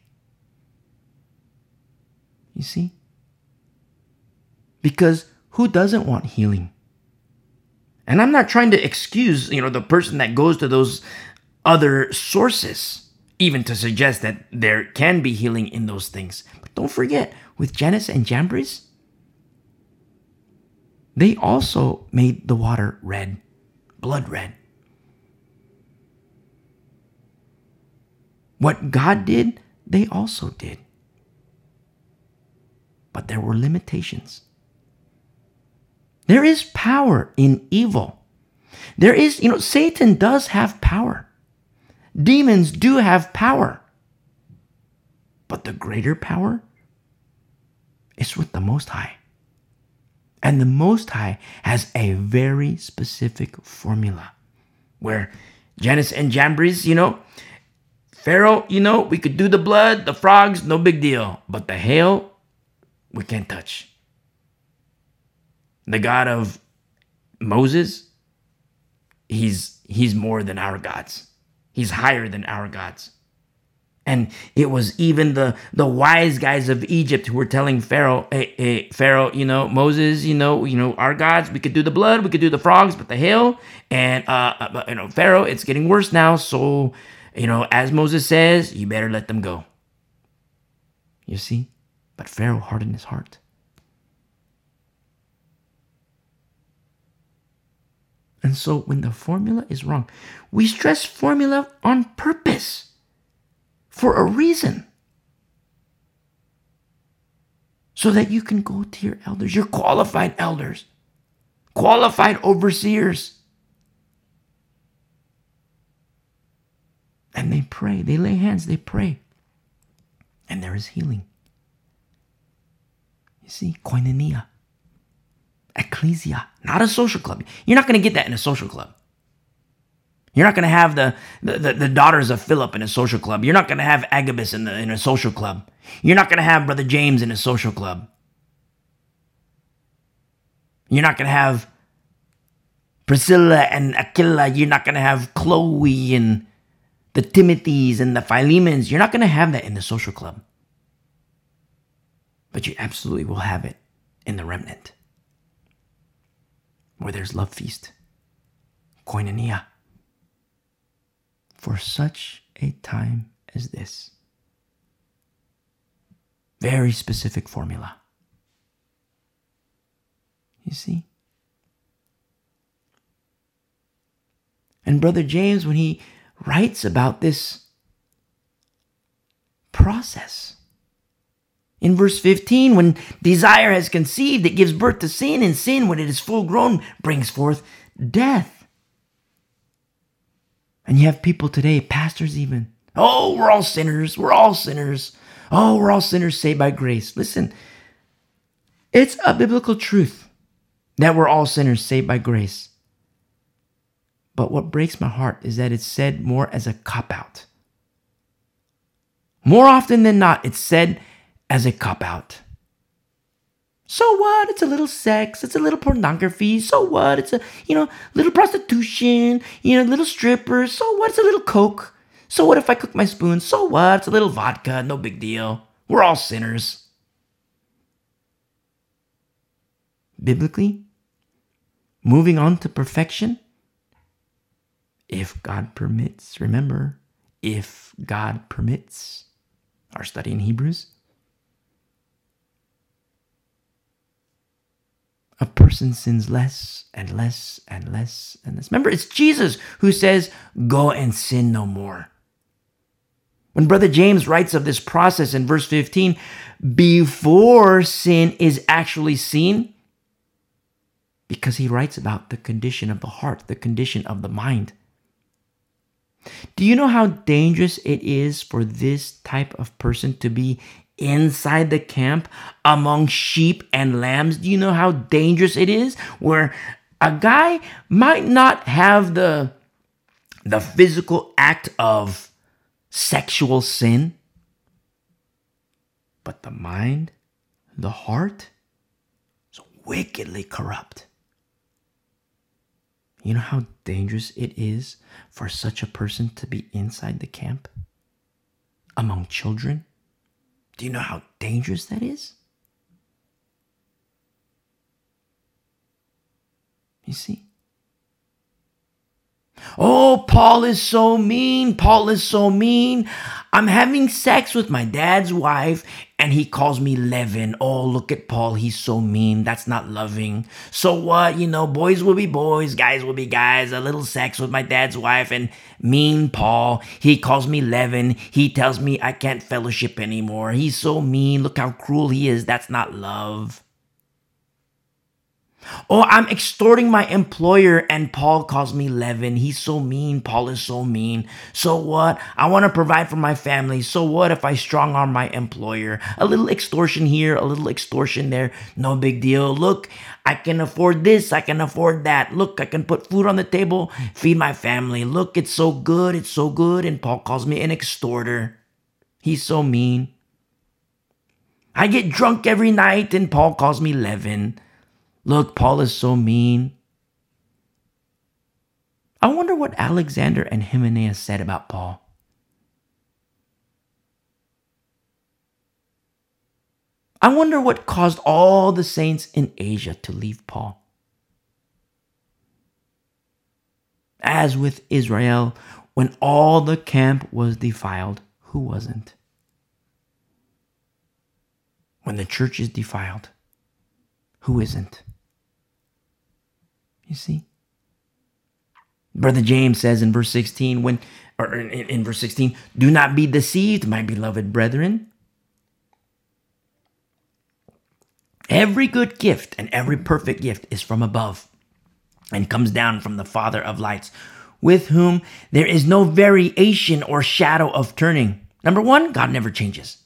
You see? Because who doesn't want healing? And I'm not trying to excuse, you know, the person that goes to those other sources, even to suggest that there can be healing in those things. But don't forget, with Jannes and Jambres, they also made the water red, blood red. What God did, they also did. But there were limitations. There is power in evil. There is, you know, Satan does have power. Demons do have power, but the greater power is with the Most High. And the Most High has a very specific formula where Jannes and Jambres, you know, Pharaoh, you know, we could do the blood, the frogs, no big deal, but the hail, we can't touch. The God of Moses, he's, he's more than our gods. He's higher than our gods. And it was even the, the wise guys of Egypt who were telling Pharaoh, hey, hey, Pharaoh, you know, Moses, you know, you know, our gods, we could do the blood, we could do the frogs, but the hail. And, uh, you know, Pharaoh, it's getting worse now. So, you know, as Moses says, you better let them go. You see? But Pharaoh hardened his heart. And so when the formula is wrong, we stress formula on purpose, for a reason, so that you can go to your elders, your qualified elders, qualified overseers. And they pray, they lay hands, they pray. And there is healing. You see, koinonia, ecclesia, not a social club. You're not going to get that in a social club. You're not going to have the, the, the daughters of Philip in a social club. You're not going to have Agabus in, the, in a social club. You're not going to have Brother James in a social club. You're not going to have Priscilla and Aquila. You're not going to have Chloe and the Timothys and the Philemons. You're not going to have that in the social club. But you absolutely will have it in the remnant, where there's love feast, koinonia, for such a time as this. Very specific formula. You see? And Brother James, when he writes about this process, in verse fifteen, when desire has conceived, it gives birth to sin, and sin, when it is full grown, brings forth death. And you have people today, pastors even, oh, we're all sinners, we're all sinners, oh, we're all sinners saved by grace. Listen, it's a biblical truth that we're all sinners saved by grace. But what breaks my heart is that it's said more as a cop-out. More often than not, it's said as a cop-out. So what? It's a little sex. It's a little pornography. So what? It's a, you know, little prostitution. You know, little strippers. So what? It's a little Coke. So what if I cook my spoon? So what? It's a little vodka. No big deal. We're all sinners. Biblically, moving on to perfection, if God permits, remember, if God permits, our study in Hebrews, a person sins less and less and less and less. Remember, it's Jesus who says, go and sin no more. When Brother James writes of this process in verse fifteen, before sin is actually seen, because he writes about the condition of the heart, the condition of the mind. Do you know how dangerous it is for this type of person to be inside the camp among sheep and lambs? Do you know how dangerous it is? Where a guy might not have the, the physical act of sexual sin, but the mind, the heart is wickedly corrupt. You know how dangerous it is for such a person to be inside the camp among children? Do you know how dangerous that is? You see? Oh, Paul is so mean. Paul is so mean. I'm having sex with my dad's wife and he calls me Levin. Oh, look at Paul. He's so mean. That's not loving. So what? You know, boys will be boys. Guys will be guys. A little sex with my dad's wife and mean Paul. He calls me Levin. He tells me I can't fellowship anymore. He's so mean. Look how cruel he is. That's not love. Oh, I'm extorting my employer and Paul calls me Levin. He's so mean. Paul is so mean. So what? I want to provide for my family. So what if I strong arm my employer? A little extortion here, a little extortion there. No big deal. Look, I can afford this. I can afford that. Look, I can put food on the table, feed my family. Look, it's so good. It's so good. And Paul calls me an extorter. He's so mean. I get drunk every night and Paul calls me Levin. Look, Paul is so mean. I wonder what Alexander and Hymenaeus said about Paul. I wonder what caused all the saints in Asia to leave Paul. As with Israel, when all the camp was defiled, who wasn't? When the church is defiled, who isn't? You see? Brother James says in verse sixteen, when or in, in verse sixteen, do not be deceived, my beloved brethren. Every good gift and every perfect gift is from above and comes down from the Father of lights, with whom there is no variation or shadow of turning. Number one, God never changes.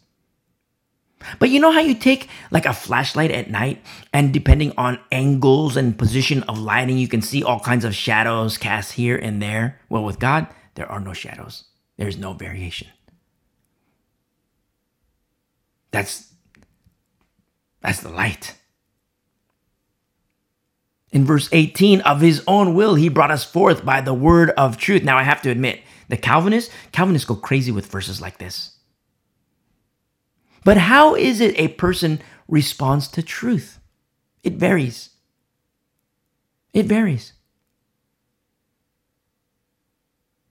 But you know how you take like a flashlight at night, and depending on angles and position of lighting, you can see all kinds of shadows cast here and there? Well, with God, there are no shadows. There's no variation. That's, that's the light. In verse eighteen, of his own will, he brought us forth by the word of truth. Now, I have to admit, the Calvinists, Calvinists go crazy with verses like this. But how is it a person responds to truth? It varies. It varies.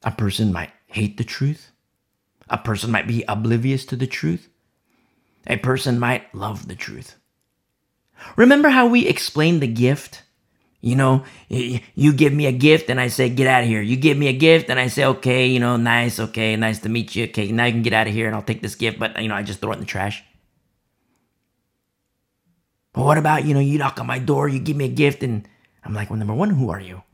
A person might hate the truth. A person might be oblivious to the truth. A person might love the truth. Remember how we explained the gift? You know, you give me a gift and I say, get out of here. You give me a gift and I say, okay, you know, nice, okay, nice to meet you. Okay, now you can get out of here and I'll take this gift, but, you know, I just throw it in the trash. But what about, you know, you knock on my door, you give me a gift, and I'm like, well, number one, who are you?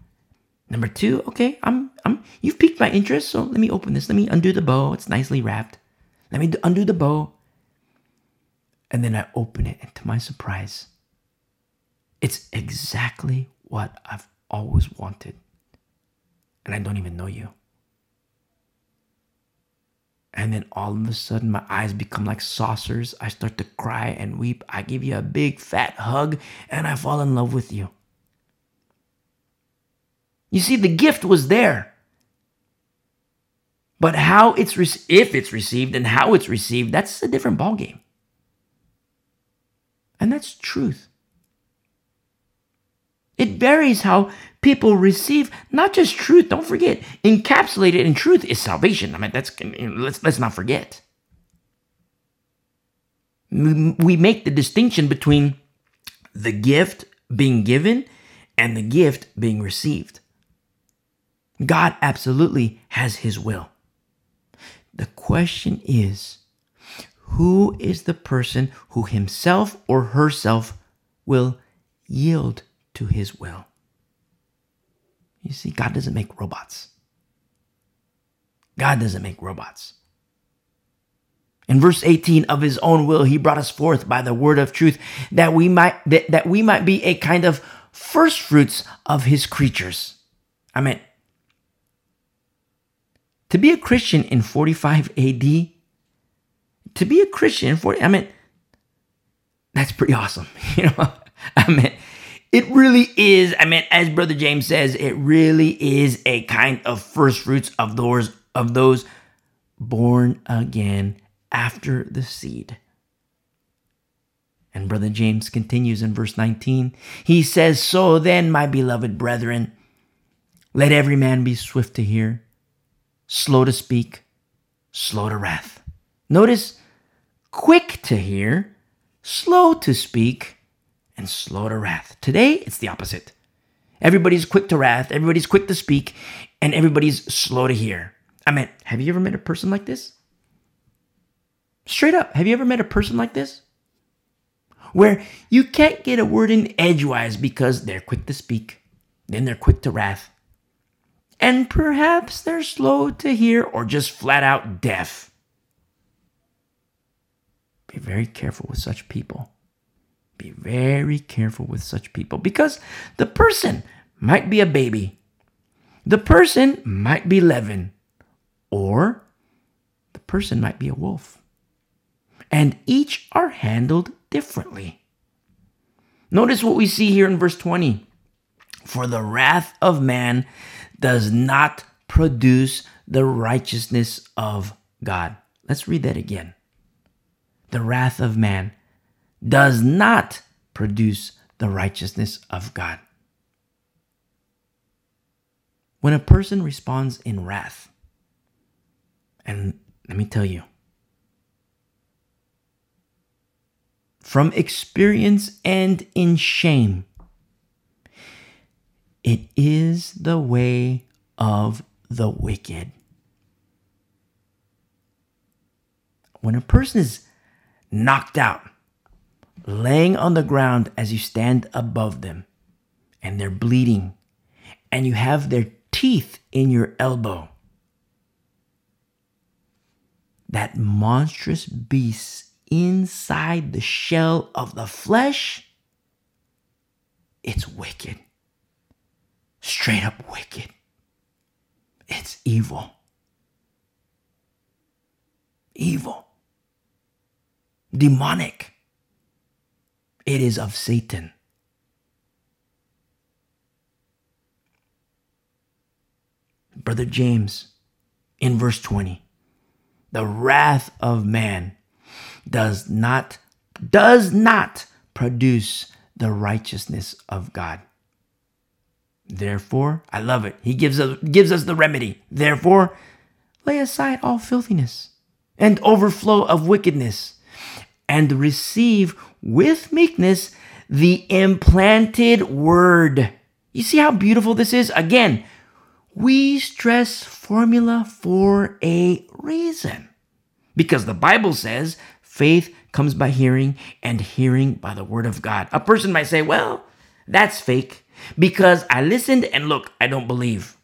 Number two, okay, I'm, I'm, you've piqued my interest, so let me open this. Let me undo the bow. It's nicely wrapped. Let me undo the bow. And then I open it, and to my surprise, it's exactly what I've always wanted, and I don't even know you. And then all of a sudden, my eyes become like saucers. I start to cry and weep. I give you a big fat hug, and I fall in love with you. You see, the gift was there. But how it's re- if it's received and how it's received, that's a different ballgame. And that's truth. It varies how people receive not just truth. Don't forget, encapsulated in truth is salvation. I mean, that's let's let's not forget. We make the distinction between the gift being given and the gift being received. God absolutely has his will. The question is, who is the person who himself or herself will yield to his will? You see, God doesn't make robots. God doesn't make robots. In verse eighteen, of his own will, he brought us forth by the word of truth, that we might that, that we might be a kind of first fruits of his creatures. I mean, to be a Christian in forty-five A D, to be a Christian in forty, I mean, that's pretty awesome. You know, I mean, it really is, I mean, as Brother James says, it really is a kind of first fruits of those, of those born again after the seed. And Brother James continues in verse nineteen. He says, so then, my beloved brethren, let every man be swift to hear, slow to speak, slow to wrath. Notice, quick to hear, slow to speak, and slow to wrath. Today, it's the opposite. Everybody's quick to wrath. Everybody's quick to speak. And everybody's slow to hear. I mean, have you ever met a person like this? Straight up, have you ever met a person like this? Where you can't get a word in edgewise because they're quick to speak. Then they're quick to wrath. And perhaps they're slow to hear or just flat out deaf. Be very careful with such people. Be very careful with such people because the person might be a baby. The person might be leaven, or the person might be a wolf. And each are handled differently. Notice what we see here in verse twenty. For the wrath of man does not produce the righteousness of God. Let's read that again. The wrath of man does not produce the righteousness of God. When a person responds in wrath, and let me tell you, from experience and in shame, it is the way of the wicked. When a person is knocked out, laying on the ground as you stand above them, and they're bleeding, and you have their teeth in your elbow, that monstrous beast inside the shell of the flesh, it's wicked. Straight up wicked. It's evil. Evil. Demonic. It is of Satan. Brother James, in verse twenty, the wrath of man does not, does not produce the righteousness of God. Therefore, I love it. He gives us, gives us the remedy. Therefore, lay aside all filthiness and overflow of wickedness, and receive with meekness the implanted word. You see how beautiful this is? Again, we stress formula for a reason, because the Bible says faith comes by hearing, and hearing by the word of God. A person might say, well, that's fake, because I listened and look, I don't believe.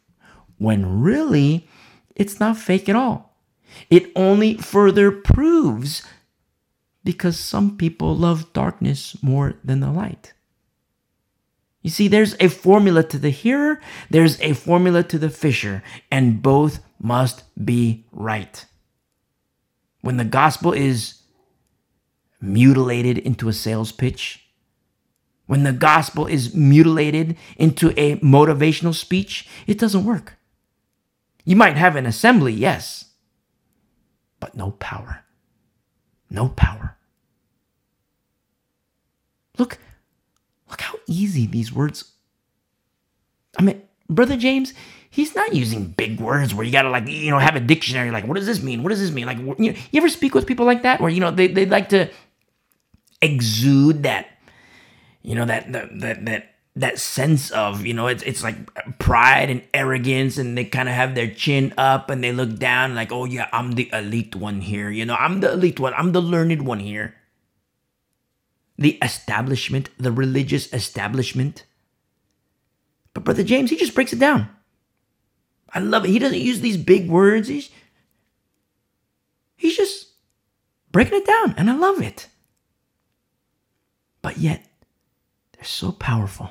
When really, it's not fake at all. It only further proves, because some people love darkness more than the light. You see, there's a formula to the hearer, there's a formula to the fisher, and both must be right. When the gospel is mutilated into a sales pitch, when the gospel is mutilated into a motivational speech, it doesn't work. You might have an assembly, yes, but no power. No power. Look, look how easy these words. I mean, Brother James, he's not using big words where you gotta like, you know, have a dictionary. Like, what does this mean? What does this mean? Like, you know, you ever speak with people like that where, you know, they they like to exude that, you know, that that that that, that sense of, you know, it's it's like pride and arrogance, and they kind of have their chin up and they look down like, oh yeah, I'm the elite one here. You know, I'm the elite one. I'm the learned one here. The establishment, the religious establishment. But Brother James, he just breaks it down. I love it. He doesn't use these big words. He's, he's just breaking it down, and I love it. But yet, they're so powerful.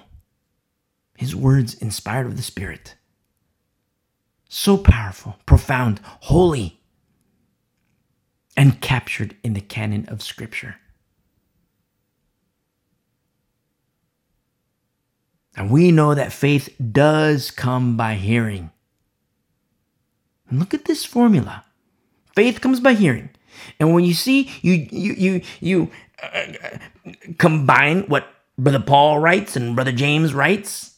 His words inspired of the Spirit. So powerful, profound, holy, and captured in the canon of Scripture. And we know that faith does come by hearing. And look at this formula. Faith comes by hearing. And when you see, you you you you uh, combine what Brother Paul writes and Brother James writes,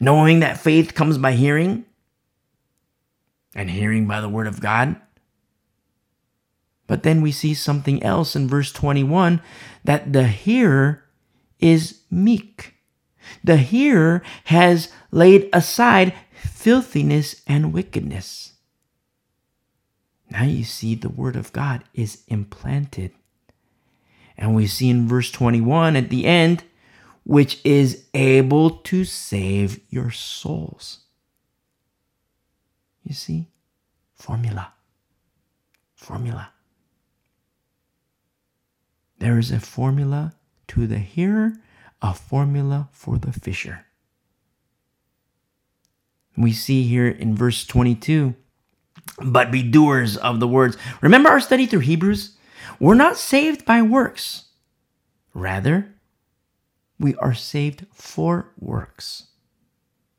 knowing that faith comes by hearing, and hearing by the word of God. But then we see something else in verse twenty-one, that the hearer is meek. The hearer has laid aside filthiness and wickedness. Now you see the word of God is implanted. And we see in verse twenty-one at the end, which is able to save your souls. You see? Formula. Formula. There is a formula to the hearer, a formula for the fisher. We see here in verse twenty-two, but be doers of the words. Remember our study through Hebrews? We're not saved by works. Rather, we are saved for works.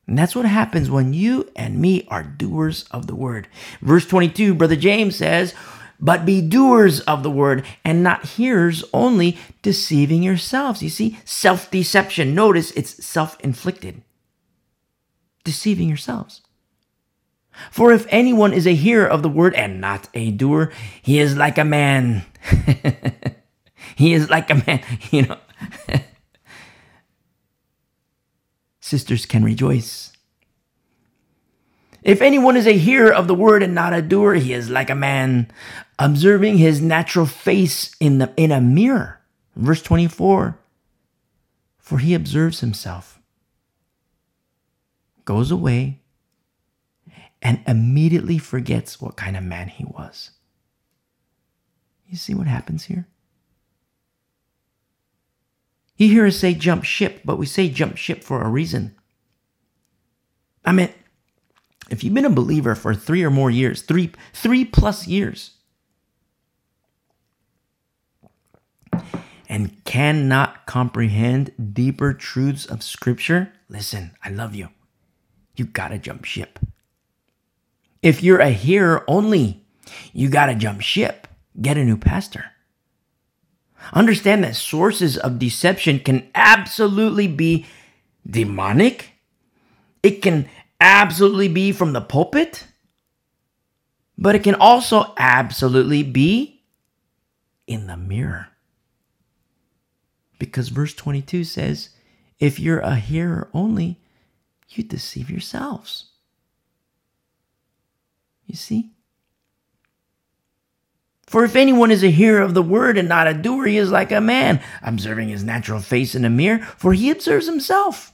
And that's what happens when you and me are doers of the word. Verse twenty-two, Brother James says, but be doers of the word and not hearers only, deceiving yourselves. You see, self-deception. Notice it's self-inflicted. Deceiving yourselves. For if anyone is a hearer of the word and not a doer, he is like a man. He is like a man, you know. Sisters can rejoice. If anyone is a hearer of the word and not a doer, he is like a man observing his natural face in the in a mirror. Verse twenty-four, for he observes himself, goes away, and immediately forgets what kind of man he was. You see what happens here? You hear us say jump ship, but we say jump ship for a reason. I mean, if you've been a believer for three or more years, three, three plus years, and cannot comprehend deeper truths of Scripture, listen, I love you. You gotta jump ship. If you're a hearer only, you gotta jump ship. Get a new pastor. Understand that sources of deception can absolutely be demonic. It can absolutely be from the pulpit, but it can also absolutely be in the mirror. Because verse twenty-two says, if you're a hearer only, you deceive yourselves. You see? For if anyone is a hearer of the word and not a doer, he is like a man, observing his natural face in a mirror, for he observes himself,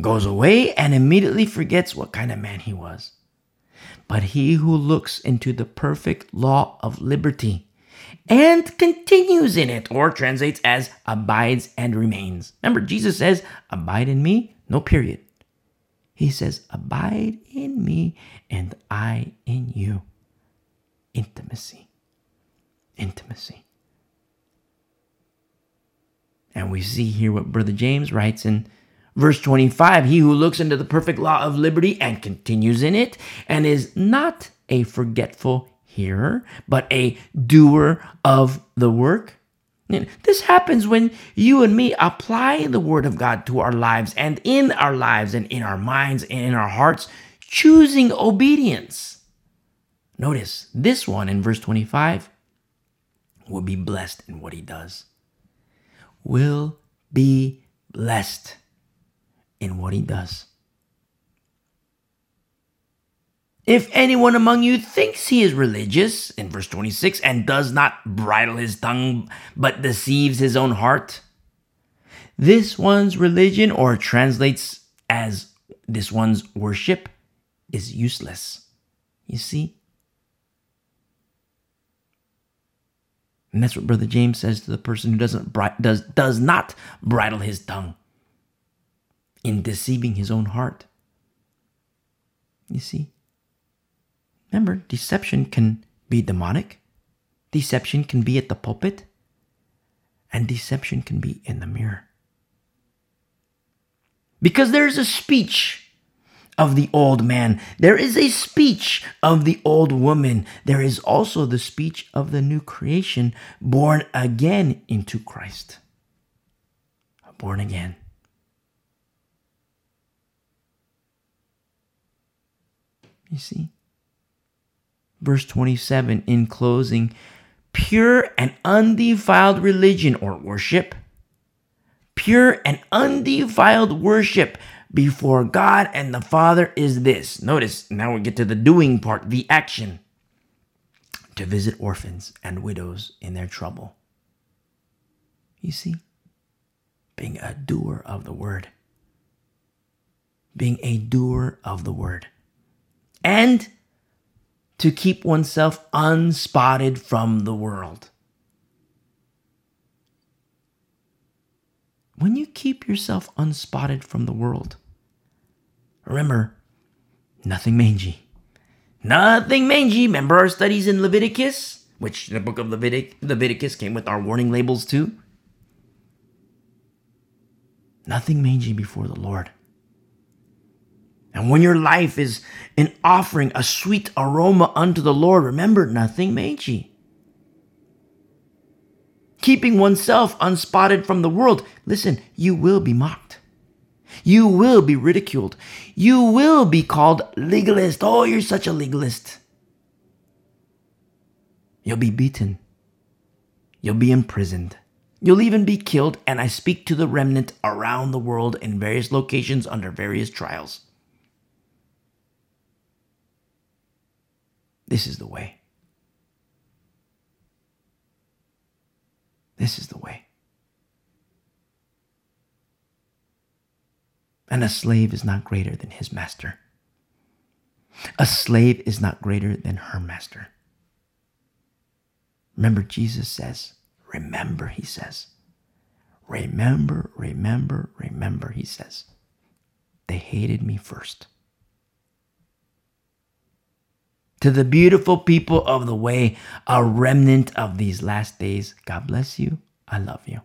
goes away, and immediately forgets what kind of man he was. But he who looks into the perfect law of liberty and continues in it, or translates as abides and remains. Remember, Jesus says, abide in me, no period. He says, abide in me and I in you. Intimacy. Intimacy. And we see here what Brother James writes in verse twenty-five, he who looks into the perfect law of liberty and continues in it and is not a forgetful hearer, but a doer of the work. And this happens when you and me apply the word of God to our lives and in our lives and in our minds and in our hearts, choosing obedience. Notice this one in verse twenty-five will be blessed in what he does. Will be blessed in what he does. If anyone among you thinks he is religious, in verse twenty-six, and does not bridle his tongue, but deceives his own heart, this one's religion, or translates as this one's worship, is useless. You see? And that's what Brother James says to the person who doesn't bri- does, does not bridle his tongue, in deceiving his own heart. You see? Remember, deception can be demonic. Deception can be at the pulpit. And deception can be in the mirror. Because there is a speech of the old man. There is a speech of the old woman. There is also the speech of the new creation born again into Christ. Born again. You see? Verse twenty-seven, in closing, pure and undefiled religion or worship, pure and undefiled worship before God and the Father is this. Notice, now we get to the doing part, the action. To visit orphans and widows in their trouble. You see? Being a doer of the word. Being a doer of the word. And to keep oneself unspotted from the world. When you keep yourself unspotted from the world, remember, nothing mangy. Nothing mangy. Remember our studies in Leviticus, which the book of Levitic- Leviticus came with our warning labels too. Nothing mangy before the Lord. And when your life is an offering, a sweet aroma unto the Lord, remember, nothing mangy. Keeping oneself unspotted from the world. Listen, you will be mocked. You will be ridiculed. You will be called legalist. Oh, you're such a legalist. You'll be beaten. You'll be imprisoned. You'll even be killed. And I speak to the remnant around the world in various locations under various trials. This is the way. This is the way. And a slave is not greater than his master. A slave is not greater than her master. Remember, Jesus says, remember, he says. Remember, remember, remember, he says. They hated me first. To the beautiful people of the way, a remnant of these last days, God bless you. I love you.